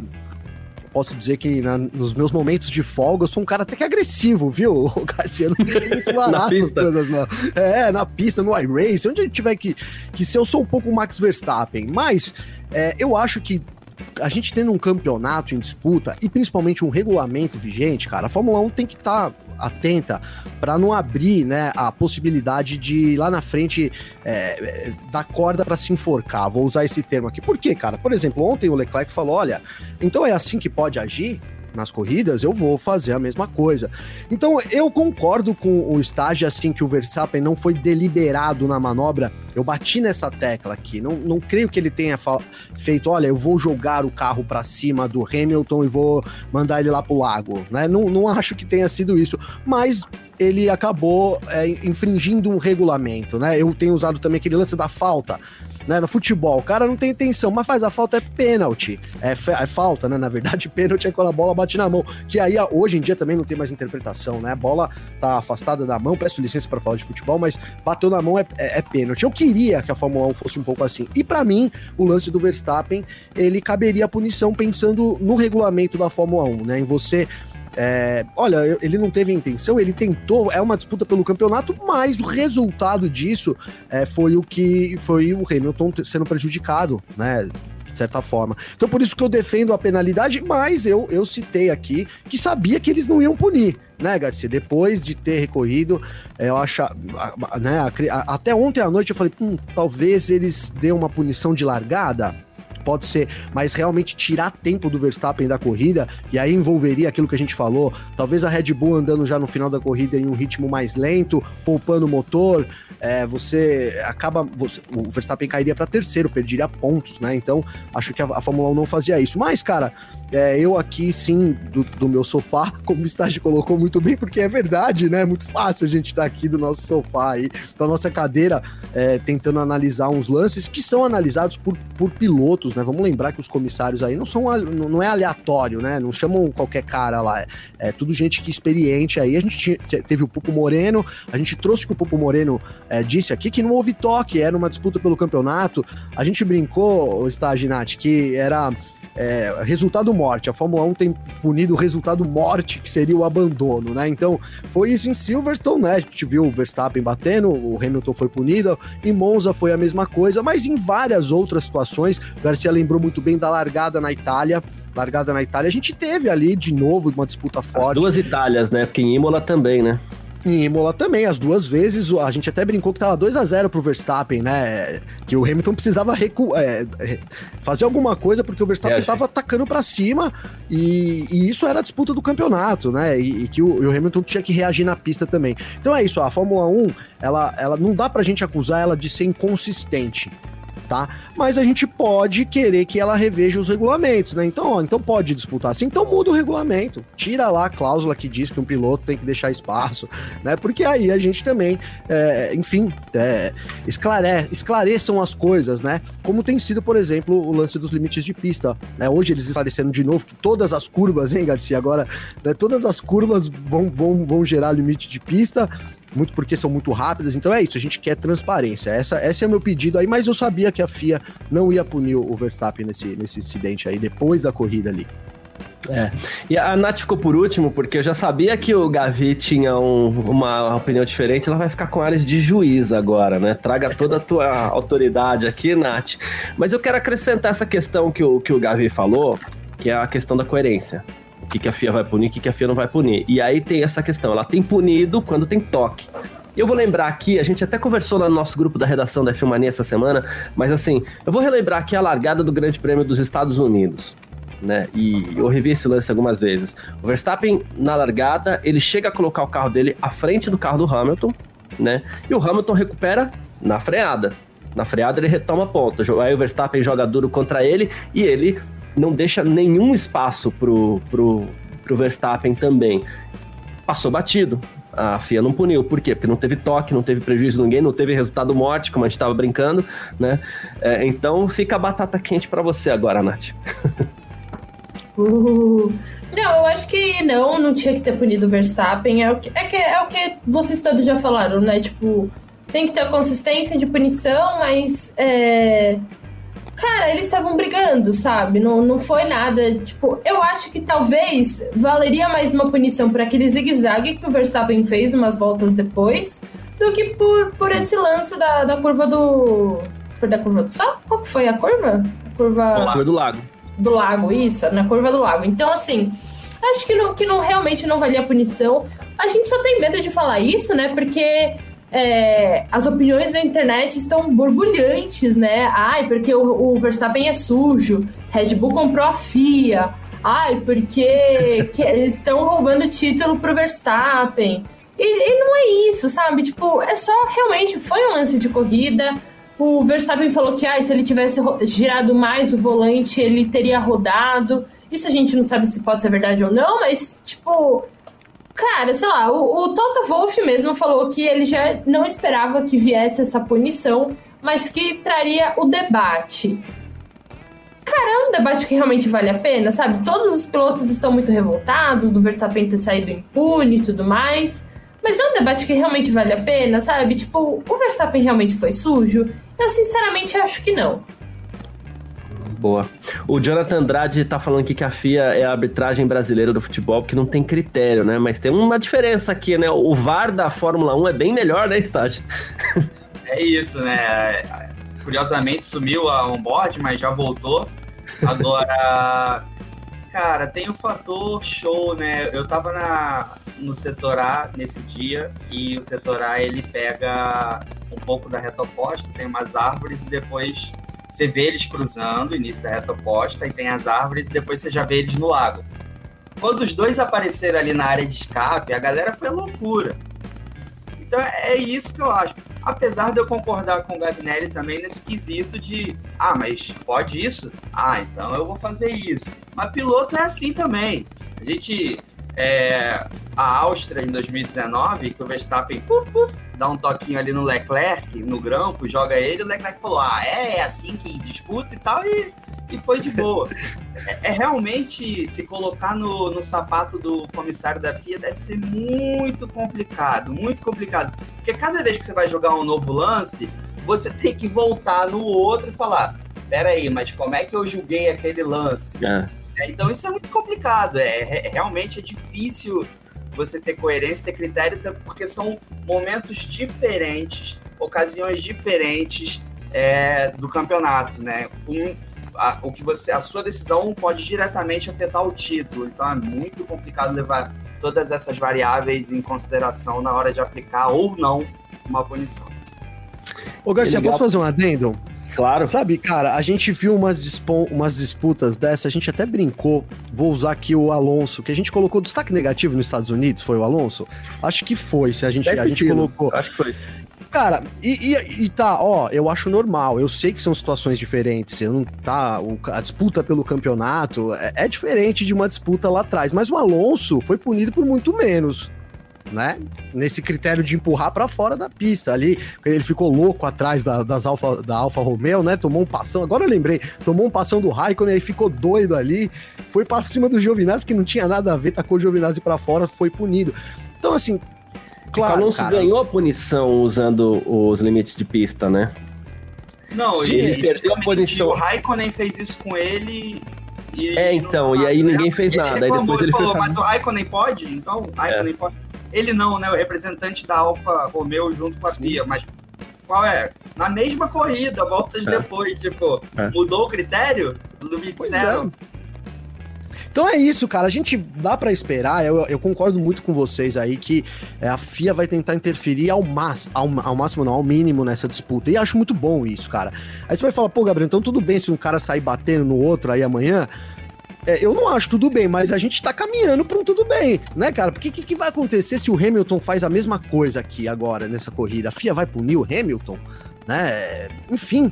Posso dizer que nos meus momentos de folga eu sou um cara até que agressivo, viu, Garcia? Não deixa muito barato as coisas, não. Na pista, no iRace, onde a gente tiver que ser, eu sou um pouco o Max Verstappen. Mas eu acho que a gente tendo um campeonato em disputa e principalmente um regulamento vigente, cara, a Fórmula 1 tem que estar atenta para não abrir, né, a possibilidade de lá na frente dar corda para se enforcar. Vou usar esse termo aqui. Por quê, cara? Por exemplo, ontem o Leclerc falou, olha, então é assim que pode agir nas corridas? Eu vou fazer a mesma coisa. Então, eu concordo com o estágio, assim, que o Verstappen não foi deliberado na manobra. Eu bati nessa tecla aqui. Não creio que ele tenha feito, olha, eu vou jogar o carro para cima do Hamilton e vou mandar ele lá pro lago, né? Não acho que tenha sido isso, mas ele acabou infringindo um regulamento, né? Eu tenho usado também aquele lance da falta. né? No futebol, o cara não tem intenção, mas faz a falta, é pênalti. É falta, né? Na verdade, pênalti é quando a bola bate na mão. Que aí, hoje em dia, também não tem mais interpretação, né? A bola tá afastada da mão, peço licença para falar de futebol, mas bateu na mão é pênalti. Eu queria que a Fórmula 1 fosse um pouco assim. E para mim, o lance do Verstappen, ele caberia a punição pensando no regulamento da Fórmula 1, né? Em você... olha, ele não teve intenção, ele tentou, é uma disputa pelo campeonato, mas o resultado disso foi o Hamilton sendo prejudicado, né? De certa forma. Então, por isso que eu defendo a penalidade, mas eu citei aqui que sabia que eles não iam punir, né, Garcia? Depois de ter recorrido, eu acho, né, até ontem à noite eu falei, talvez eles dêem uma punição de largada, pode ser, mas realmente tirar tempo do Verstappen da corrida, e aí envolveria aquilo que a gente falou, talvez a Red Bull andando já no final da corrida em um ritmo mais lento, poupando o motor, o Verstappen cairia para terceiro, perderia pontos, né? Então, acho que a Fórmula 1 não fazia isso. Mas, cara, eu aqui, sim, do meu sofá, como o Stagi colocou muito bem, porque é verdade, né? É muito fácil a gente estar aqui do nosso sofá, aí, da nossa cadeira, tentando analisar uns lances que são analisados por pilotos, né? Vamos lembrar que os comissários aí não é aleatório, né? Não chamam qualquer cara lá, é tudo gente que experiente aí. A gente teve o Pupo Moreno, a gente trouxe que o Pupo Moreno disse aqui que não houve toque, era uma disputa pelo campeonato. A gente brincou, Stagi, Nath, que era... resultado morte, a Fórmula 1 tem punido o resultado morte, que seria o abandono, né? Então, foi isso em Silverstone, né? A gente viu o Verstappen batendo, o Hamilton foi punido, em Monza foi a mesma coisa, mas em várias outras situações. O Garcia lembrou muito bem da largada na Itália, a gente teve ali, de novo, uma disputa forte. As duas Itálias, né? Porque em Imola também, né? Em Imola também, as duas vezes, a gente até brincou que tava 2-0 pro Verstappen, né? Que o Hamilton precisava fazer alguma coisa, porque o Verstappen tava atacando pra cima, e isso era a disputa do campeonato, né? E que o Hamilton tinha que reagir na pista também. Então é isso, a Fórmula 1, ela não dá pra gente acusar ela de ser inconsistente, tá? Mas a gente pode querer que ela reveja os regulamentos, né? Então, então pode disputar assim, então muda o regulamento, tira lá a cláusula que diz que um piloto tem que deixar espaço, né? Porque aí a gente também, esclareçam as coisas, né? Como tem sido, por exemplo, o lance dos limites de pista, né? Hoje eles esclareceram de novo que todas as curvas, hein, Garcia? Agora, né, todas as curvas vão gerar limite de pista, muito porque são muito rápidas. Então é isso, a gente quer transparência, esse é o meu pedido aí, mas eu sabia que a FIA não ia punir o Verstappen nesse incidente aí, depois da corrida ali. E a Nath ficou por último, porque eu já sabia que o Gavi tinha uma opinião diferente, ela vai ficar com áreas de juiz agora, né? Traga toda a tua autoridade aqui, Nath, mas eu quero acrescentar essa questão que o Gavi falou, que é a questão da coerência. O que a FIA vai punir, o que a FIA não vai punir. E aí tem essa questão, ela tem punido quando tem toque. Eu vou lembrar aqui, a gente até conversou lá no nosso grupo da redação da F1 Mania essa semana, mas assim, eu vou relembrar aqui a largada do Grande Prêmio dos Estados Unidos, né? E eu revi esse lance algumas vezes. O Verstappen, na largada, ele chega a colocar o carro dele à frente do carro do Hamilton, né? E o Hamilton recupera na freada. Na freada ele retoma a ponta. Aí o Verstappen joga duro contra ele e ele... não deixa nenhum espaço pro Verstappen também. Passou batido. A FIA não puniu. Por quê? Porque não teve toque, não teve prejuízo de ninguém, não teve resultado morte, como a gente estava brincando, né? Então fica a batata quente para você agora, Nath. Não, eu acho que não tinha que ter punido o Verstappen. É o que vocês todos já falaram, né? Tipo, tem que ter consistência de punição, mas... Cara, eles estavam brigando, sabe? Não foi nada, tipo... Eu acho que talvez valeria mais uma punição por aquele zigue-zague que o Verstappen fez umas voltas depois do que por esse lance da curva do... Foi da curva do Sol? Qual que foi a curva? A curva... Foi do lago. Do lago, isso. Na curva do lago. Então, assim... Acho que não realmente não valia a punição. A gente só tem medo de falar isso, né? Porque... as opiniões da internet estão borbulhantes, né? Ai, porque o Verstappen é sujo, Red Bull comprou a FIA, ai, porque eles estão roubando título pro Verstappen. E não é isso, sabe? Tipo, é só realmente foi um lance de corrida. O Verstappen falou que se ele tivesse girado mais o volante, ele teria rodado. Isso a gente não sabe se pode ser verdade ou não, mas tipo... Cara, sei lá, o Toto Wolff mesmo falou que ele já não esperava que viesse essa punição, mas que traria o debate. Cara, é um debate que realmente vale a pena, sabe? Todos os pilotos estão muito revoltados do Verstappen ter saído impune e tudo mais, mas é um debate que realmente vale a pena, sabe? Tipo, o Verstappen realmente foi sujo? Eu sinceramente acho que não. Boa. O Jonathan Andrade tá falando aqui que a FIA é a arbitragem brasileira do futebol, porque não tem critério, né? Mas tem uma diferença aqui, né? O VAR da Fórmula 1 é bem melhor, né, Stati? É isso, né? Curiosamente sumiu a onboard, mas já voltou. Agora, cara, tem o fator show, né? Eu tava no setor A nesse dia, e o setor A ele pega um pouco da reta oposta, tem umas árvores e depois... Você vê eles cruzando, início da reta oposta, e tem as árvores, e depois você já vê eles no lago. Quando os dois apareceram ali na área de escape, a galera foi loucura. Então é isso que eu acho. Apesar de eu concordar com o Gavinelli também nesse quesito de mas pode isso? Então eu vou fazer isso. Mas piloto é assim também. A gente... a Áustria em 2019, que o Verstappen dá um toquinho ali no Leclerc, no grampo, joga ele, o Leclerc falou, é assim que disputa e tal, e foi de boa. É realmente se colocar no sapato do comissário da FIA deve ser muito complicado, porque cada vez que você vai jogar um novo lance, você tem que voltar no outro e falar, peraí, mas como é que eu julguei aquele lance? Então isso é muito complicado, realmente é difícil você ter coerência, ter critério, porque são momentos diferentes, ocasiões diferentes do campeonato, né? A sua decisão pode diretamente afetar o título, então é muito complicado levar todas essas variáveis em consideração na hora de aplicar ou não uma punição. Ô Garcia, posso fazer um adendo? Claro. Sabe, cara, a gente viu umas disputas dessa, a gente até brincou, vou usar aqui o Alonso, que a gente colocou destaque negativo nos Estados Unidos, foi o Alonso? Acho que foi, se a gente colocou. Acho que foi. Cara, eu acho normal, eu sei que são situações diferentes, não tá, a disputa pelo campeonato é diferente de uma disputa lá atrás, mas o Alonso foi punido por muito menos. Né? Nesse critério de empurrar para fora da pista ali, ele ficou louco atrás da Alfa Romeo, né? Tomou um passão, agora eu lembrei, tomou um passão do Raikkonen, aí ficou doido ali, foi para cima do Giovinazzi, que não tinha nada a ver, tacou o Giovinazzi para fora, foi punido. Então, assim, claro, o Alonso ganhou a punição usando os limites de pista, né? Não, sim, ele perdeu a punição. O Raikkonen fez isso com ele... e aí ninguém fez nada. Ele reclamou, aí depois ele falou, mas o Raikkonen pode? Então, o Raikkonen pode... Ele não, né? O representante da Alfa Romeo junto com a FIA, mas qual é? Na mesma corrida, voltas depois, mudou o critério do 27. Então é isso, cara, a gente dá pra esperar, eu concordo muito com vocês aí que a FIA vai tentar interferir ao mínimo nessa disputa, e acho muito bom isso, cara. Aí você vai falar, pô, Gabriel, então tudo bem se um cara sair batendo no outro aí amanhã... eu não acho tudo bem, mas a gente tá caminhando pra um tudo bem, né, cara? Porque o que vai acontecer se o Hamilton faz a mesma coisa aqui agora, nessa corrida? A FIA vai punir o Hamilton? Né? Enfim,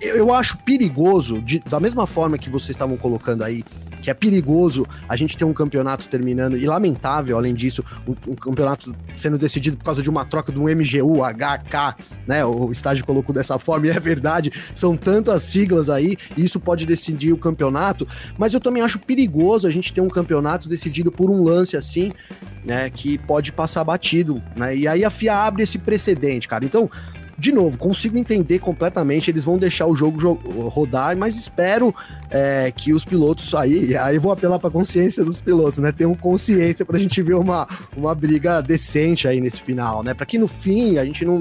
eu acho perigoso, da mesma forma que vocês estavam colocando aí, que é perigoso a gente ter um campeonato terminando, e lamentável, além disso, um campeonato sendo decidido por causa de uma troca de um MGU, HK, né, o estádio colocou dessa forma, e é verdade, são tantas siglas aí, e isso pode decidir o campeonato, mas eu também acho perigoso a gente ter um campeonato decidido por um lance assim, né, que pode passar batido, né, e aí a FIA abre esse precedente, cara, então... De novo, consigo entender completamente, eles vão deixar o jogo rodar, mas espero que os pilotos aí eu vou apelar para a consciência dos pilotos, né? Tenham consciência para a gente ver uma briga decente aí nesse final, né? Para que no fim a gente não...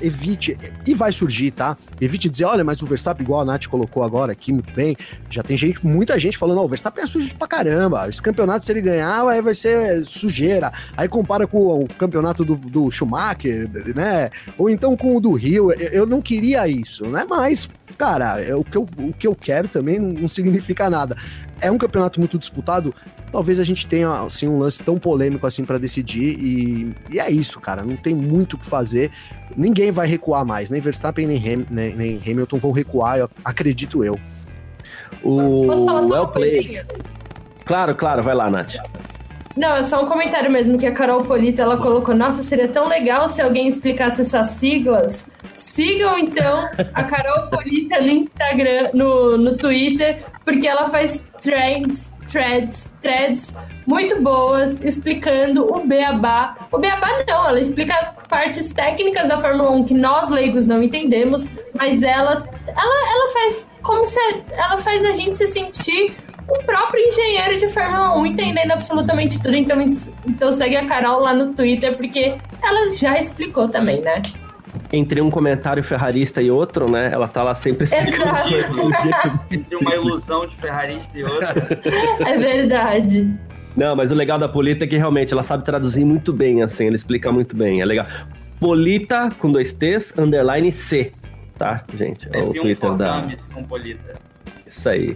evite, e vai surgir, tá? Evite dizer, olha, mas o Verstappen, igual a Nath colocou agora aqui, muito bem, já tem muita gente falando, o Verstappen é sujo pra caramba, esse campeonato, se ele ganhar, aí vai ser sujeira, aí compara com o campeonato do Schumacher, né? Ou então com o do Rio, eu não queria isso, né? Mas, cara, o que eu quero também não significa nada. É um campeonato muito disputado, talvez a gente tenha assim, um lance tão polêmico assim para decidir, e é isso, cara, não tem muito o que fazer, ninguém vai recuar mais, nem Verstappen nem Hamilton vão recuar, eu acredito eu. Posso falar só uma coisinha? Claro, vai lá, Nath. Não, é só um comentário mesmo, que a Carol Polita, ela colocou, nossa, seria tão legal se alguém explicasse essas siglas Sigam, então, a Carol Polita no Instagram, no Twitter, porque ela faz threads muito boas, explicando o beabá. O beabá não, ela explica partes técnicas da Fórmula 1 que nós, leigos, não entendemos, mas ela faz como se... Ela faz a gente se sentir o próprio engenheiro de Fórmula 1, entendendo absolutamente tudo. Então segue a Carol lá no Twitter, porque ela já explicou também, né? Entre um comentário ferrarista e outro, né? Ela tá lá sempre explicando. Entre uma ilusão de ferrarista e outra. É verdade. Não, mas o legal da Polita é que realmente ela sabe traduzir muito bem, assim. Ela explica muito bem, é legal. Polita, com 2 T's, underline C. Tá, gente? É o Twitter da... com Polita. Isso aí.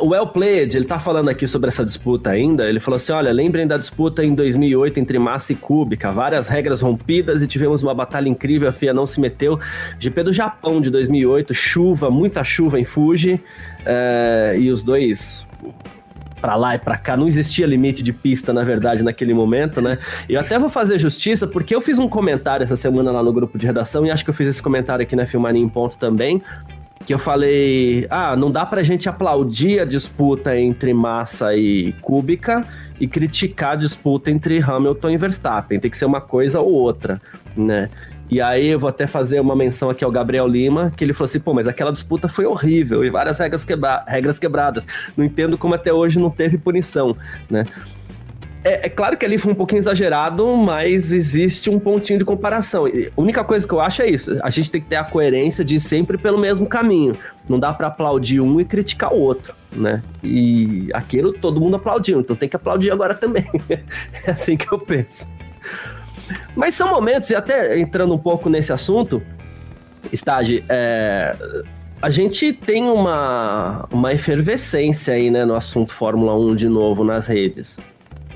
O Well Played, ele tá falando aqui sobre essa disputa ainda. Ele falou assim, olha, lembrem da disputa em 2008 entre Massa e Kubica. Várias regras rompidas e tivemos uma batalha incrível. A FIA não se meteu. GP do Japão de 2008, chuva, muita chuva em Fuji. E os dois... pra lá e pra cá, não existia limite de pista, na verdade, naquele momento, né? E eu até vou fazer justiça, porque eu fiz um comentário essa semana lá no grupo de redação, e acho que eu fiz esse comentário aqui na Filmania em Ponto também, que eu falei, não dá pra gente aplaudir a disputa entre Massa e Kubica e criticar a disputa entre Hamilton e Verstappen, tem que ser uma coisa ou outra, né? E aí eu vou até fazer uma menção aqui ao Gabriel Lima, que ele falou assim, mas aquela disputa foi horrível, e várias regras quebradas. Não entendo como até hoje não teve punição, né? É claro que ali foi um pouquinho exagerado, mas existe um pontinho de comparação. E a única coisa que eu acho é isso, a gente tem que ter a coerência de ir sempre pelo mesmo caminho. Não dá pra aplaudir um e criticar o outro, né? E aquilo todo mundo aplaudiu, então tem que aplaudir agora também. É assim que eu penso. Mas são momentos, e até entrando um pouco nesse assunto, Stade, a gente tem uma efervescência aí, né, no assunto Fórmula 1 de novo nas redes.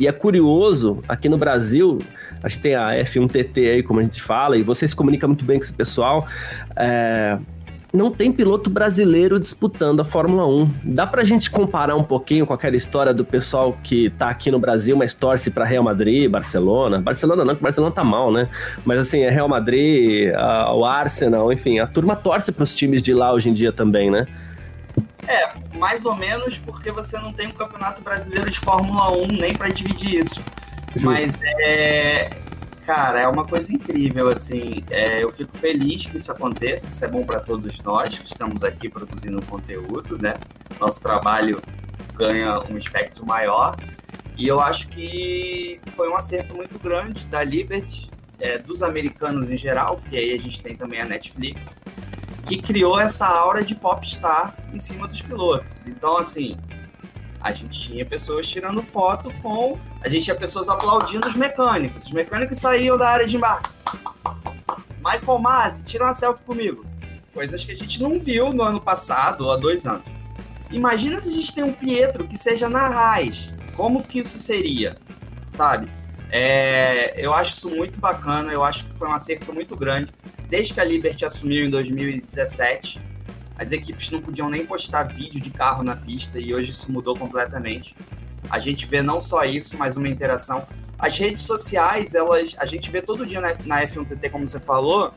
E é curioso, aqui no Brasil, a gente tem a F1TT aí, como a gente fala, e você se comunica muito bem com esse pessoal, não tem piloto brasileiro disputando a Fórmula 1. Dá pra gente comparar um pouquinho com aquela história do pessoal que tá aqui no Brasil, mas torce pra Real Madrid, Barcelona. Barcelona não, porque Barcelona tá mal, né? Mas assim, é Real Madrid, o Arsenal, enfim, a turma torce pros times de lá hoje em dia também, né? É, mais ou menos, porque você não tem um campeonato brasileiro de Fórmula 1 nem pra dividir isso. Justo. Mas cara, é uma coisa incrível, assim, eu fico feliz que isso aconteça, isso é bom para todos nós que estamos aqui produzindo conteúdo, né? Nosso trabalho ganha um espectro maior, e eu acho que foi um acerto muito grande da Liberty, dos americanos em geral, porque aí a gente tem também a Netflix, que criou essa aura de popstar em cima dos pilotos. Então, assim, a gente tinha pessoas tirando foto com... A gente tinha pessoas aplaudindo os mecânicos. Os mecânicos saíam da área de embarque. Michael Masi, tira uma selfie comigo. Coisas que a gente não viu no ano passado, ou há 2 anos. Imagina se a gente tem um Pietro que seja na raiz. Como que isso seria? Sabe? Eu acho isso muito bacana. Eu acho que foi um acerto muito grande. Desde que a Liberty assumiu em 2017... As equipes não podiam nem postar vídeo de carro na pista, e hoje isso mudou completamente. A gente vê não só isso, mas uma interação. As redes sociais, a gente vê todo dia na F1TT, como você falou,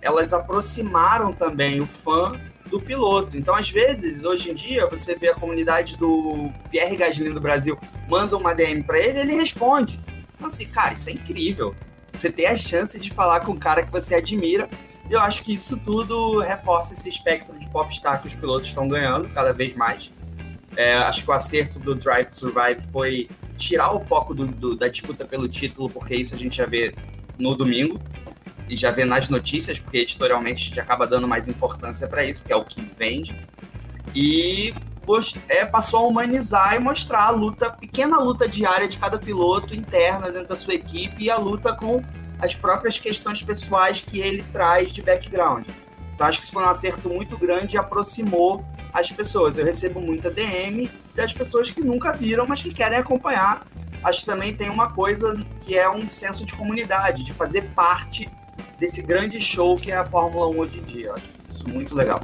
elas aproximaram também o fã do piloto. Então, às vezes, hoje em dia, você vê a comunidade do Pierre Gasly do Brasil, manda uma DM para ele, ele responde. Então, assim, cara, isso é incrível. Você tem a chance de falar com um cara que você admira. Eu acho que isso tudo reforça esse espectro de popstar que os pilotos estão ganhando cada vez mais. Acho que o acerto do Drive to Survive foi tirar o foco da disputa pelo título, porque isso a gente já vê no domingo e já vê nas notícias, porque editorialmente a gente acaba dando mais importância para isso, que é o que vende. E passou a humanizar e mostrar a pequena luta diária de cada piloto interna dentro da sua equipe, e a luta com as próprias questões pessoais que ele traz de background. Então, acho que isso foi um acerto muito grande e aproximou as pessoas. Eu recebo muita DM das pessoas que nunca viram, mas que querem acompanhar. Acho que também tem uma coisa que é um senso de comunidade, de fazer parte desse grande show que é a Fórmula 1 hoje em dia. Eu acho isso muito legal.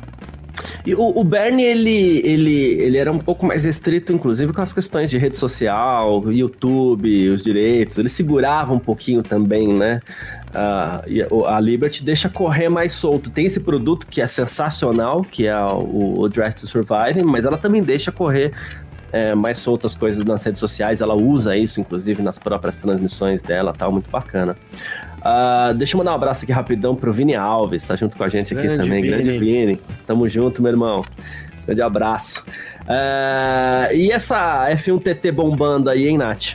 E o Bernie, ele era um pouco mais restrito, inclusive, com as questões de rede social, YouTube, os direitos. Ele segurava um pouquinho também, né? A Liberty deixa correr mais solto. Tem esse produto que é sensacional, que é o Drive to Survive, mas ela também deixa correr mais solto as coisas nas redes sociais. Ela usa isso, inclusive, nas próprias transmissões dela, tal, muito bacana. Deixa eu mandar um abraço aqui rapidão pro Vini Alves, tá junto com a gente aqui também. Vini. Grande Vini, tamo junto, meu irmão. Grande abraço. E essa F1TT bombando aí, hein, Nath?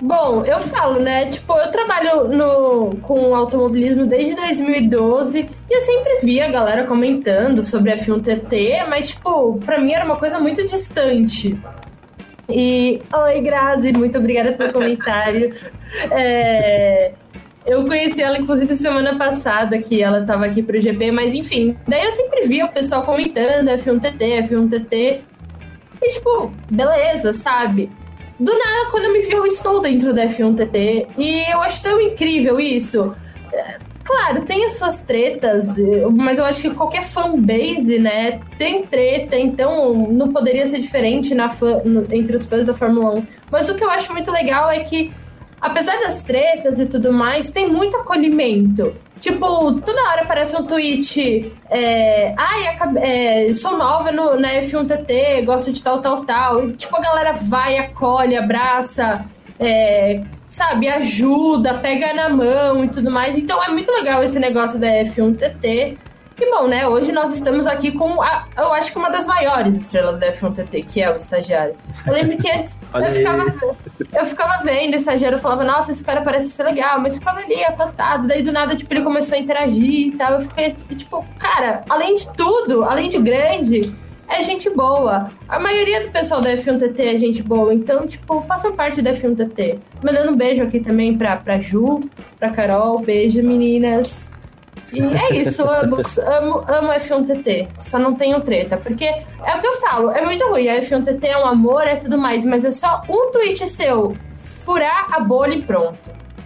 Bom, eu falo, né, tipo, eu trabalho com automobilismo desde 2012 e eu sempre via a galera comentando sobre F1TT, mas, tipo, pra mim era uma coisa muito distante. E, oi, Grazi, muito obrigada pelo comentário. Eu conheci ela, inclusive, semana passada, que ela estava aqui pro GP, mas, enfim, daí eu sempre via o pessoal comentando F1TT, e, tipo, beleza, sabe? Do nada, quando eu me vi, eu estou dentro da F1TT, e eu acho tão incrível isso. Claro, tem as suas tretas, mas eu acho que qualquer fanbase, né, tem treta, então não poderia ser diferente entre os fãs da Fórmula 1. Mas o que eu acho muito legal é que, apesar das tretas e tudo mais, tem muito acolhimento. Tipo, toda hora aparece um tweet, sou nova na F1TT, gosto de tal. E, tipo, a galera vai, acolhe, abraça, sabe, ajuda, pega na mão e tudo mais. Então é muito legal esse negócio da F1TT. E bom, né, hoje nós estamos aqui com, eu acho que uma das maiores estrelas da F1TT, que é o Estagiário. Eu lembro que antes eu ficava vendo o Estagiário, eu falava, nossa, esse cara parece ser legal, mas ficava ali, afastado. Daí, do nada, tipo, ele começou a interagir e tal. Eu fiquei, tipo, cara, além de tudo, além de grande, é gente boa. A maioria do pessoal da F1TT é gente boa, então, tipo, façam parte da F1TT. Mandando um beijo aqui também pra Ju, pra Carol, beijo, meninas. E é isso, amo F1TT, só não tenho treta, porque é o que eu falo, é muito ruim, a F1TT é um amor, é tudo mais, mas é só um tweet seu, furar a bolha e pronto,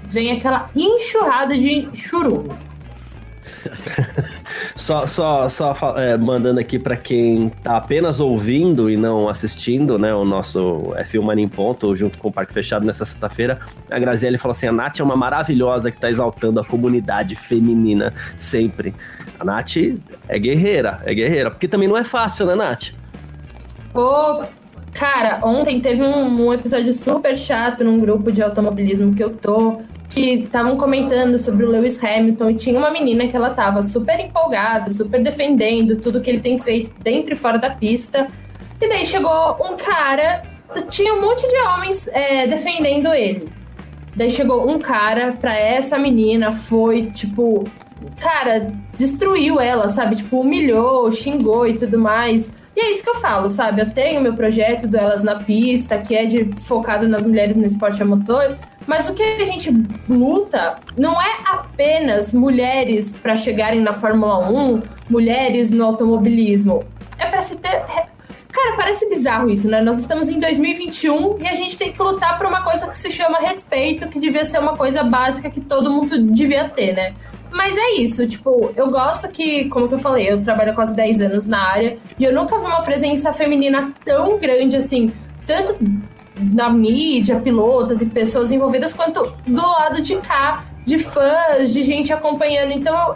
vem aquela enxurrada de churume. Mandando aqui para quem tá apenas ouvindo e não assistindo, né, o nosso F1 Mania em Ponto, junto com o Parque Fechado nessa sexta-feira, a Graziele falou assim, a Nath é uma maravilhosa que tá exaltando a comunidade feminina sempre. A Nath é guerreira, porque também não é fácil, né, Nath? Pô, cara, ontem teve um episódio super chato num grupo de automobilismo que eu tô, que estavam comentando sobre o Lewis Hamilton, e tinha uma menina que ela estava super empolgada, super defendendo tudo que ele tem feito dentro e fora da pista, e daí chegou um cara, tinha um monte de homens defendendo ele, daí chegou um cara pra essa menina, foi tipo, cara, destruiu ela, sabe, tipo, humilhou, xingou e tudo mais. E é isso que eu falo, sabe, eu tenho meu projeto do Elas na Pista, que é focado nas mulheres no esporte a motor, mas o que a gente luta não é apenas mulheres para chegarem na Fórmula 1, mulheres no automobilismo, é para se ter... Cara, parece bizarro isso, né, nós estamos em 2021 e a gente tem que lutar por uma coisa que se chama respeito, que devia ser uma coisa básica que todo mundo devia ter, né. Mas é isso, tipo, eu gosto que, como que eu falei, eu trabalho há quase 10 anos na área e eu nunca vi uma presença feminina tão grande assim, tanto na mídia, pilotas e pessoas envolvidas, quanto do lado de cá, de fãs, de gente acompanhando. Então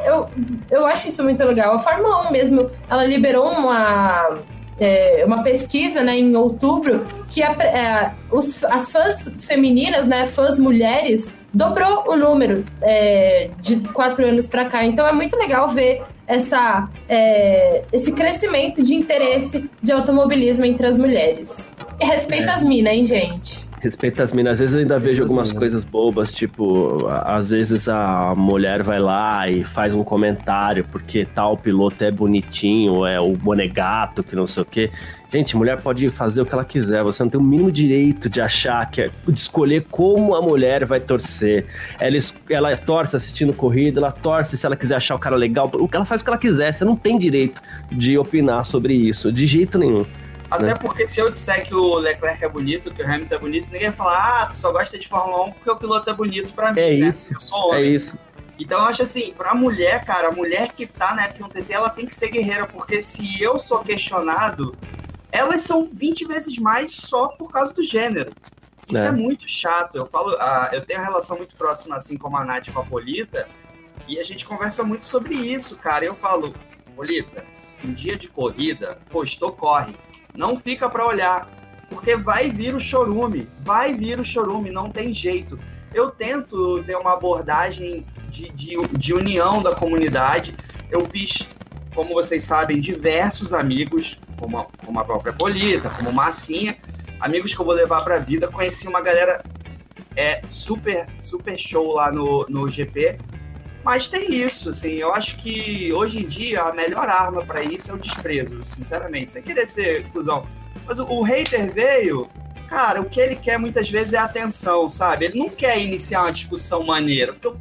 eu acho isso muito legal. A Fórmula 1 mesmo, ela liberou uma pesquisa, né, em outubro, que as fãs femininas, né, fãs mulheres, dobrou o número de 4 anos para cá. Então é muito legal ver esse crescimento de interesse de automobilismo entre as mulheres. E respeita as minas, hein, gente? Respeita as minas. Às vezes eu ainda vejo algumas coisas bobas, tipo, às vezes a mulher vai lá e faz um comentário porque tal piloto é bonitinho, é o monegato, que não sei o quê. Gente, mulher pode fazer o que ela quiser, você não tem o mínimo direito de achar, de escolher como a mulher vai torcer. Ela torce assistindo corrida, ela torce se ela quiser achar o cara legal, ela faz o que ela quiser, você não tem direito de opinar sobre isso, de jeito nenhum. Até porque se eu disser que o Leclerc é bonito, que o Hamilton é bonito, ninguém vai falar, tu só gosta de Fórmula 1 porque o piloto é bonito pra mim, né? Eu sou homem. É isso. Então eu acho assim, pra mulher, cara, a mulher que tá na F1TT, ela tem que ser guerreira, porque se eu sou questionado, elas são 20 vezes mais só por causa do gênero. Isso é muito chato. Eu falo, eu tenho uma relação muito próxima, assim como a Nath com a Polita, e a gente conversa muito sobre isso, cara. Eu falo, Polita, um dia de corrida, postou, corre. Não fica pra olhar, porque vai vir o chorume. Vai vir o chorume, não tem jeito. Eu tento ter uma abordagem de união da comunidade. Eu fiz, como vocês sabem, diversos amigos, como a própria Polita, como Massinha, amigos que eu vou levar pra vida. Conheci uma galera super show lá no GP. Mas tem isso, assim, eu acho que hoje em dia a melhor arma pra isso é o desprezo, sinceramente, sem querer ser cuzão. Mas o hater veio, cara, o que ele quer muitas vezes é atenção, sabe? Ele não quer iniciar uma discussão maneira. Porque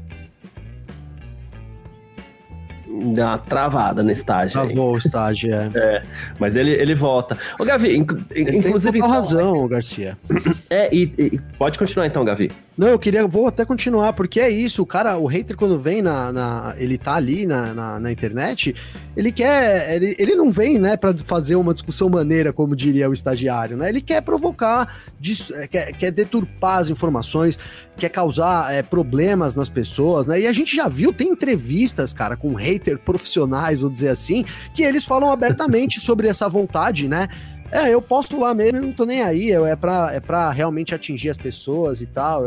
dá uma travada no estágio. Travou o estágio, mas ele volta. Ô, Gavi, inclusive... Tem razão, Garcia. E pode continuar então, Gavi. Não, vou até continuar, porque é isso, o cara, o hater quando vem ele tá ali na internet, ele não vem, né, pra fazer uma discussão maneira, como diria o estagiário, né, ele quer provocar, quer deturpar as informações, quer causar problemas nas pessoas, né, e a gente já viu, tem entrevistas, cara, com hater profissionais, vou dizer assim, que eles falam abertamente sobre essa vontade, né, eu posto lá mesmo, eu não tô nem aí, é pra realmente atingir as pessoas e tal.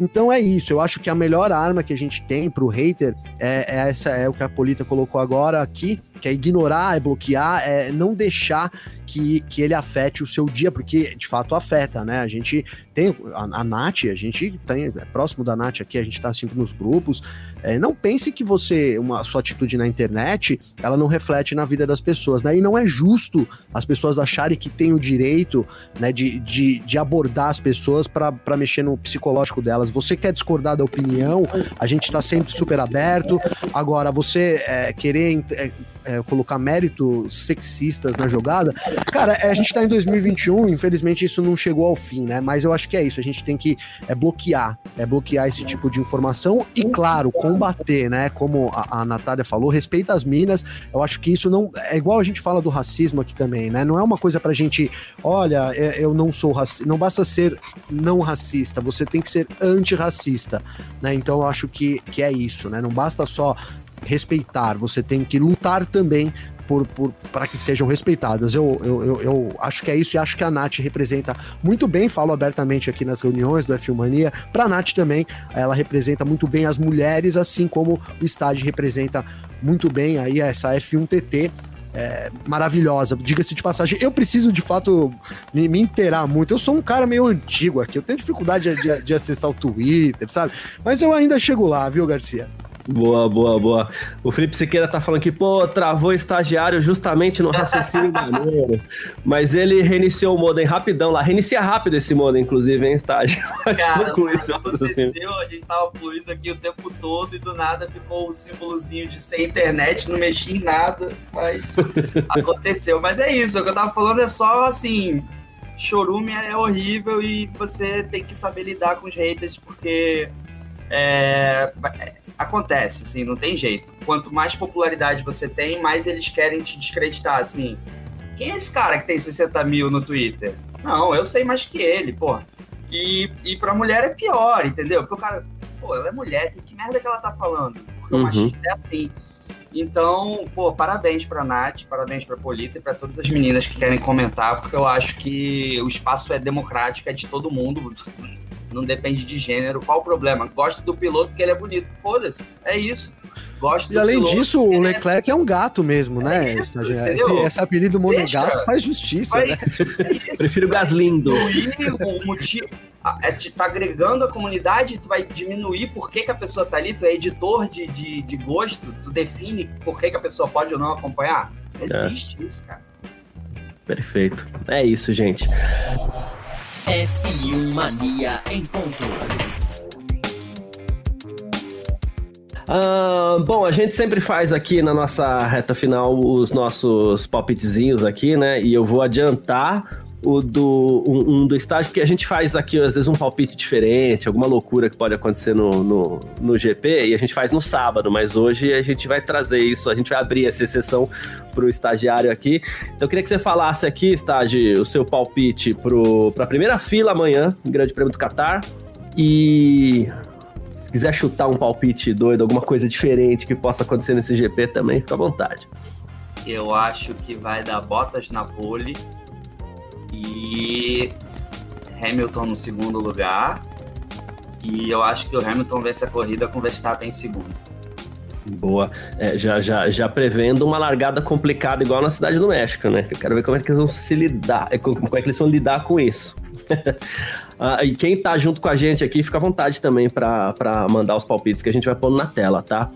Então é isso, eu acho que a melhor arma que a gente tem pro hater é o que a Polita colocou agora aqui, que é ignorar, é bloquear, é não deixar que ele afete o seu dia, porque de fato afeta, né? A gente tem, a Nath, a gente tem, próximo da Nath aqui, a gente tá sempre nos grupos, não pense que sua atitude na internet, ela não reflete na vida das pessoas, né? E não é justo as pessoas acharem que tem o direito, né, de abordar as pessoas pra mexer no psicológico delas. Você quer discordar da opinião, a gente tá sempre super aberto, agora você querer... colocar méritos sexistas na jogada, cara, a gente tá em 2021, infelizmente isso não chegou ao fim, né, mas eu acho que é isso, a gente tem que bloquear esse tipo de informação e, claro, combater, né, como a Natália falou, respeita as minas, eu acho que isso não, é igual a gente fala do racismo aqui também, né, não é uma coisa pra gente, olha, eu não sou racista, não basta ser não racista, você tem que ser antirracista, né, então eu acho que é isso, né, não basta só respeitar, você tem que lutar também para que sejam respeitadas. Eu acho que é isso e acho que a Nath representa muito bem, falo abertamente aqui nas reuniões do F1 Mania, pra Nath também, ela representa muito bem as mulheres, assim como o estádio representa muito bem aí essa F1TT maravilhosa, diga-se de passagem. Eu preciso de fato me inteirar muito, eu sou um cara meio antigo aqui, eu tenho dificuldade de acessar o Twitter, sabe? Mas eu ainda chego lá, viu, Garcia? Boa. O Felipe Siqueira tá falando que, travou estagiário justamente no raciocínio maneiro. Mas ele reiniciou o modem rapidão lá. Reinicia rápido esse modem, inclusive, hein, estágio? Cara, isso aconteceu, a gente tava fluindo aqui o tempo todo e do nada ficou o símbolozinho de sem internet, não mexi em nada, mas aconteceu. Mas é isso, o que eu tava falando é só, assim, chorume é horrível e você tem que saber lidar com os haters, porque... acontece, assim, não tem jeito. Quanto mais popularidade você tem, mais eles querem te descreditar, assim. Quem é esse cara que tem 60 mil no Twitter? Não, eu sei mais que ele, pô. E pra mulher é pior, entendeu? Porque o cara, ela é mulher, que merda que ela tá falando? Porque o machismo é assim. Então, parabéns pra Nath, parabéns pra Polita e pra todas as meninas que querem comentar, porque eu acho que o espaço é democrático, é de todo mundo, não depende de gênero. Qual o problema? Gosto do piloto porque ele é bonito. Foda-se, é isso. Gosto e do além piloto, disso, o Leclerc é um gato mesmo, né? Isso, esse apelido monogato faz justiça, né? Isso, prefiro Gaslindo. Tu tá agregando a comunidade, tu vai diminuir por que a pessoa tá ali, tu é editor de gosto, tu define por que a pessoa pode ou não acompanhar. Existe isso, cara. Perfeito. É isso, gente. F1 Mania em ponto. Bom, a gente sempre faz aqui na nossa reta final os nossos palpitezinhos aqui, né? E eu vou adiantar do estágio, que a gente faz aqui, às vezes, um palpite diferente, alguma loucura que pode acontecer no GP, e a gente faz no sábado, mas hoje a gente vai trazer isso, a gente vai abrir essa exceção para o estagiário aqui. Então eu queria que você falasse aqui, Estágio, o seu palpite para a primeira fila amanhã, Grande Prêmio do Catar, e se quiser chutar um palpite doido, alguma coisa diferente que possa acontecer nesse GP também, fica à vontade. Eu acho que vai dar Bottas na pole e Hamilton no segundo lugar, e eu acho que o Hamilton vence a corrida com Verstappen em segundo. Boa, já prevendo uma largada complicada igual na Cidade do México, né? Eu quero ver como é que eles vão lidar com isso. E quem tá junto com a gente aqui, fica à vontade também para mandar os palpites que a gente vai pôr na tela, tá?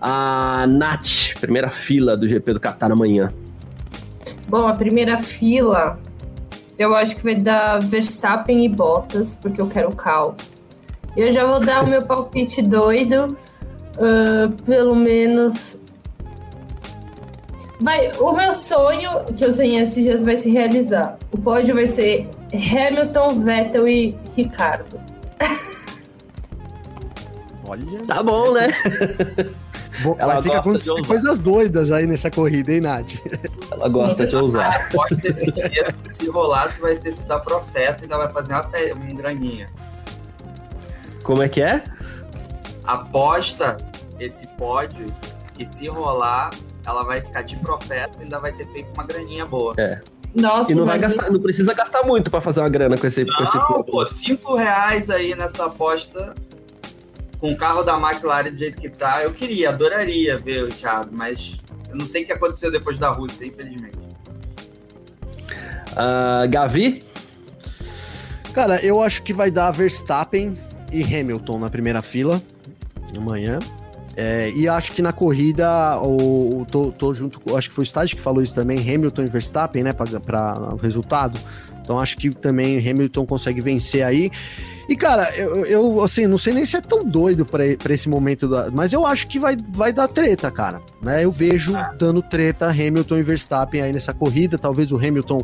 A Nath, primeira fila do GP do Qatar amanhã. Bom, a primeira fila eu acho que vai dar Verstappen e Bottas, porque eu quero caos. Eu já vou dar o meu palpite doido, pelo menos... O meu sonho, que eu sonhei esses dias, vai se realizar. O pódio vai ser Hamilton, Vettel e Ricardo. Olha... Tá bom, né? Ela tem que acontecer coisas doidas aí nessa corrida, hein, Nath? Ela gosta de usar. Pode ter certeza que se rolar, tu vai ter que dar profeta e ainda vai fazer uma graninha. Como é que é? Aposta esse pódio que se rolar, ela vai ficar de profeta e ainda vai ter feito uma graninha boa. É. Nossa, e não vai gastar, não precisa gastar muito pra fazer uma grana com esse pódio. Não, pô, R$5 aí nessa aposta... Com o carro da McLaren do jeito que tá, eu queria, adoraria ver o Thiago, mas eu não sei o que aconteceu depois da Rússia, infelizmente. Gavi? Cara, eu acho que vai dar Verstappen e Hamilton na primeira fila, amanhã. E acho que na corrida, tô junto, acho que foi o Estágio que falou isso também, Hamilton e Verstappen, né, para o resultado. Então acho que também Hamilton consegue vencer aí. E, cara, eu assim, não sei nem se é tão doido pra esse momento, mas eu acho que vai dar treta, cara. Né? Eu vejo dando treta Hamilton e Verstappen aí nessa corrida, talvez o Hamilton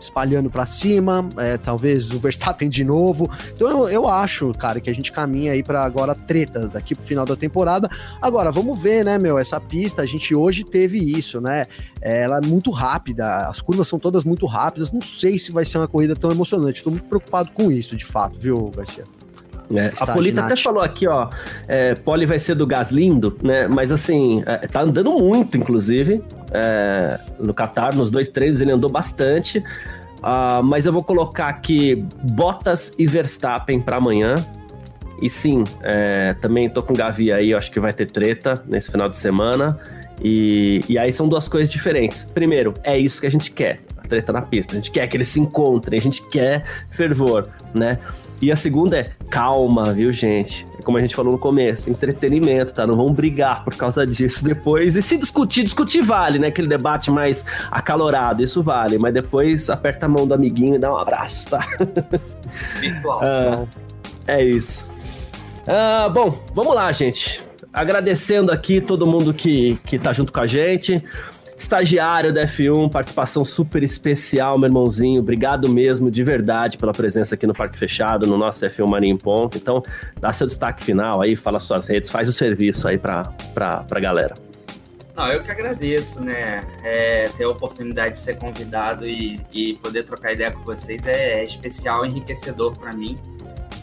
espalhando pra cima, talvez o Verstappen de novo. Então eu acho, cara, que a gente caminha aí pra agora tretas daqui pro final da temporada. Agora, vamos ver, né, meu, essa pista, a gente hoje teve isso, né, ela é muito rápida, as curvas são todas muito rápidas, não sei se vai ser uma corrida tão emocionante, tô muito preocupado com isso, de fato, viu, Garcia? A Polita até falou aqui, ó, pole vai ser do Gaslindo, né, mas assim, tá andando muito, inclusive, no Qatar, nos dois treinos ele andou bastante, mas eu vou colocar aqui Bottas e Verstappen para amanhã, e sim, também tô com o Gavi aí, eu acho que vai ter treta nesse final de semana, e aí são duas coisas diferentes. Primeiro, é isso que a gente quer, a treta na pista, a gente quer que eles se encontrem, a gente quer fervor, né. E a segunda é calma, viu, gente? É como a gente falou no começo, entretenimento, tá? Não vão brigar por causa disso depois. E se discutir vale, né? Aquele debate mais acalorado, isso vale. Mas depois aperta a mão do amiguinho e dá um abraço, tá? Virtual. É isso. Bom, vamos lá, gente. Agradecendo aqui todo mundo que tá junto com a gente. Estagiário da F1, participação super especial, meu irmãozinho, obrigado mesmo, de verdade, pela presença aqui no Parque Fechado, no nosso F1 Mania em Ponto. Então, dá seu destaque final aí, fala suas redes, faz o serviço aí pra galera. Não, eu que agradeço, né, ter a oportunidade de ser convidado e poder trocar ideia com vocês é especial, enriquecedor pra mim.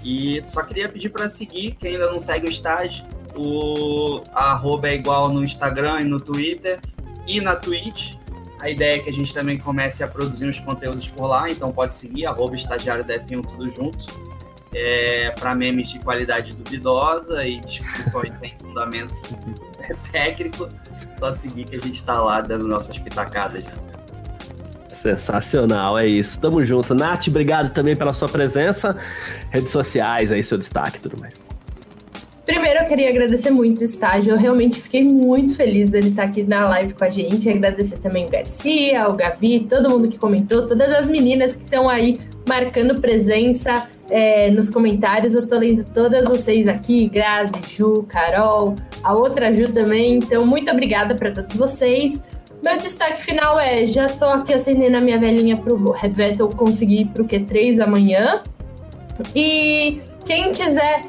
E só queria pedir pra seguir, quem ainda não segue o Estágio, o arroba é igual no Instagram e no Twitter, e na Twitch, a ideia é que a gente também comece a produzir uns conteúdos por lá, então pode seguir, @estagiariodef1, tudo junto, para memes de qualidade duvidosa e discussões sem fundamento técnico, só seguir que a gente está lá dando nossas pitacadas. Sensacional, é isso, tamo junto. Nath, obrigado também pela sua presença, redes sociais, aí seu destaque, tudo bem. Primeiro, eu queria agradecer muito o Estágio, eu realmente fiquei muito feliz dele estar aqui na live com a gente, agradecer também o Garcia, o Gavi, todo mundo que comentou, todas as meninas que estão aí marcando presença nos comentários, eu tô lendo todas vocês aqui, Grazi, Ju, Carol, a outra Ju também, então muito obrigada para todos vocês. Meu destaque final é, já tô aqui acendendo a minha velhinha pro Vettel conseguir ir pro Q3 amanhã. E quem quiser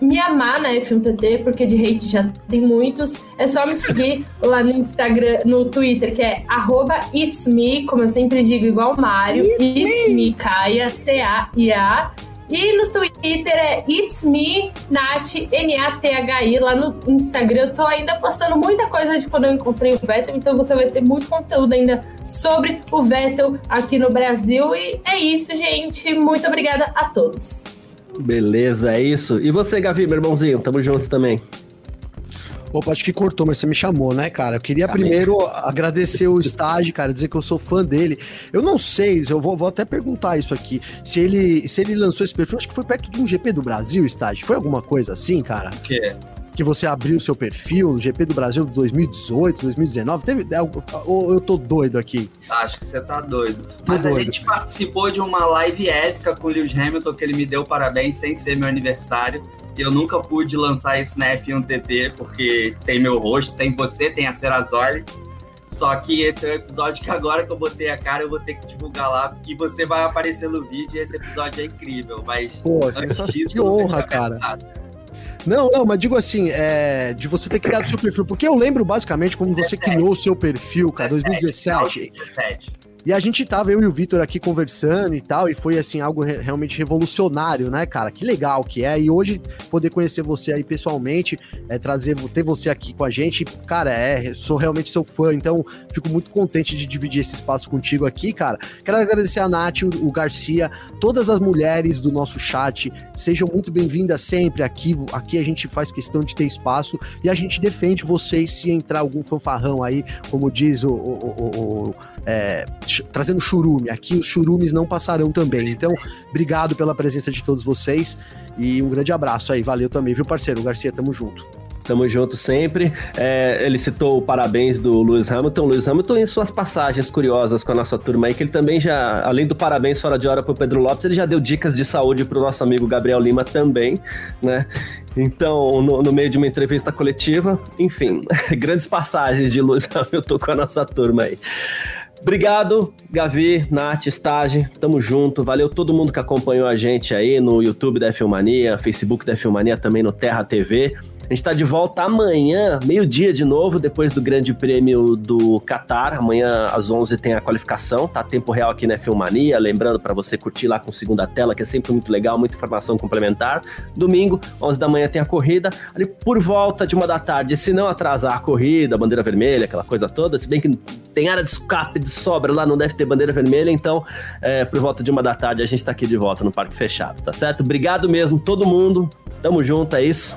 me amar na F1TT, porque de hate já tem muitos, é só me seguir lá no Instagram, no Twitter, que é @itsme, como eu sempre digo, igual o Mário, itsme, Caia, C-A-I-A. E no Twitter é itsme_nath, N-A-T-H-I. Lá no Instagram eu tô ainda postando muita coisa de quando eu encontrei o Vettel, então você vai ter muito conteúdo ainda sobre o Vettel aqui no Brasil. E é isso, gente. Muito obrigada a todos. Beleza, é isso. E você, Gavi, meu irmãozinho? Tamo junto também. Opa, acho que cortou, mas você me chamou, né, cara? Eu queria primeiro agradecer o Estágio, cara, dizer que eu sou fã dele. Eu não sei, eu vou até perguntar isso aqui, se ele lançou esse perfil, acho que foi perto de um GP do Brasil, Estágio. Foi alguma coisa assim, cara? O quê? Que você abriu o seu perfil no GP do Brasil de 2018, 2019, teve, eu tô doido aqui. Acho que você tá doido. A gente participou de uma live épica com o Lewis Hamilton, que ele me deu parabéns sem ser meu aniversário, e eu nunca pude lançar isso na F1TT, porque tem meu rosto, tem você, tem a Serazoli, só que esse é o episódio que agora que eu botei a cara, eu vou ter que divulgar lá, e você vai aparecer no vídeo, e esse episódio é incrível, mas... Pô, que honra, cara. Não, mas digo assim, de você ter criado o seu perfil, porque eu lembro basicamente como você criou o seu perfil, cara, 2017. E a gente tava, eu e o Vitor aqui conversando e tal, e foi assim, algo realmente revolucionário, né, cara? Que legal que é, e hoje poder conhecer você aí pessoalmente, ter você aqui com a gente, cara, sou realmente seu fã, então fico muito contente de dividir esse espaço contigo aqui, cara. Quero agradecer a Nath, o Garcia, todas as mulheres do nosso chat, sejam muito bem-vindas sempre aqui a gente faz questão de ter espaço, e a gente defende vocês se entrar algum fanfarrão aí, como diz trazendo churume, aqui os churumes não passarão também, então obrigado pela presença de todos vocês e um grande abraço aí, valeu também, viu parceiro Garcia, tamo junto. Tamo junto sempre. Ele citou o parabéns do Lewis Hamilton. Lewis Hamilton em suas passagens curiosas com a nossa turma aí, que ele também já, além do parabéns fora de hora pro Pedro Lopes, ele já deu dicas de saúde pro nosso amigo Gabriel Lima também, né? Então, no meio de uma entrevista coletiva, enfim, grandes passagens de Lewis Hamilton com a nossa turma aí. Obrigado, Gavi, Nath, Stagi, tamo junto, valeu todo mundo que acompanhou a gente aí no YouTube da F1 Mania, Facebook da F1 Mania, também no Terra TV. A gente tá de volta amanhã, meio-dia de novo, depois do Grande Prêmio do Qatar, amanhã às 11 tem a qualificação, tá tempo real aqui na F1 Mania, lembrando pra você curtir lá com segunda tela, que é sempre muito legal, muita informação complementar. Domingo, 11 da manhã tem a corrida, ali por volta de 1 da tarde, se não atrasar a corrida, bandeira vermelha, aquela coisa toda, se bem que tem área de escape de sobra lá, não deve ter bandeira vermelha, então por volta de 1 da tarde a gente tá aqui de volta no Parque Fechado, tá certo? Obrigado mesmo todo mundo, tamo junto, é isso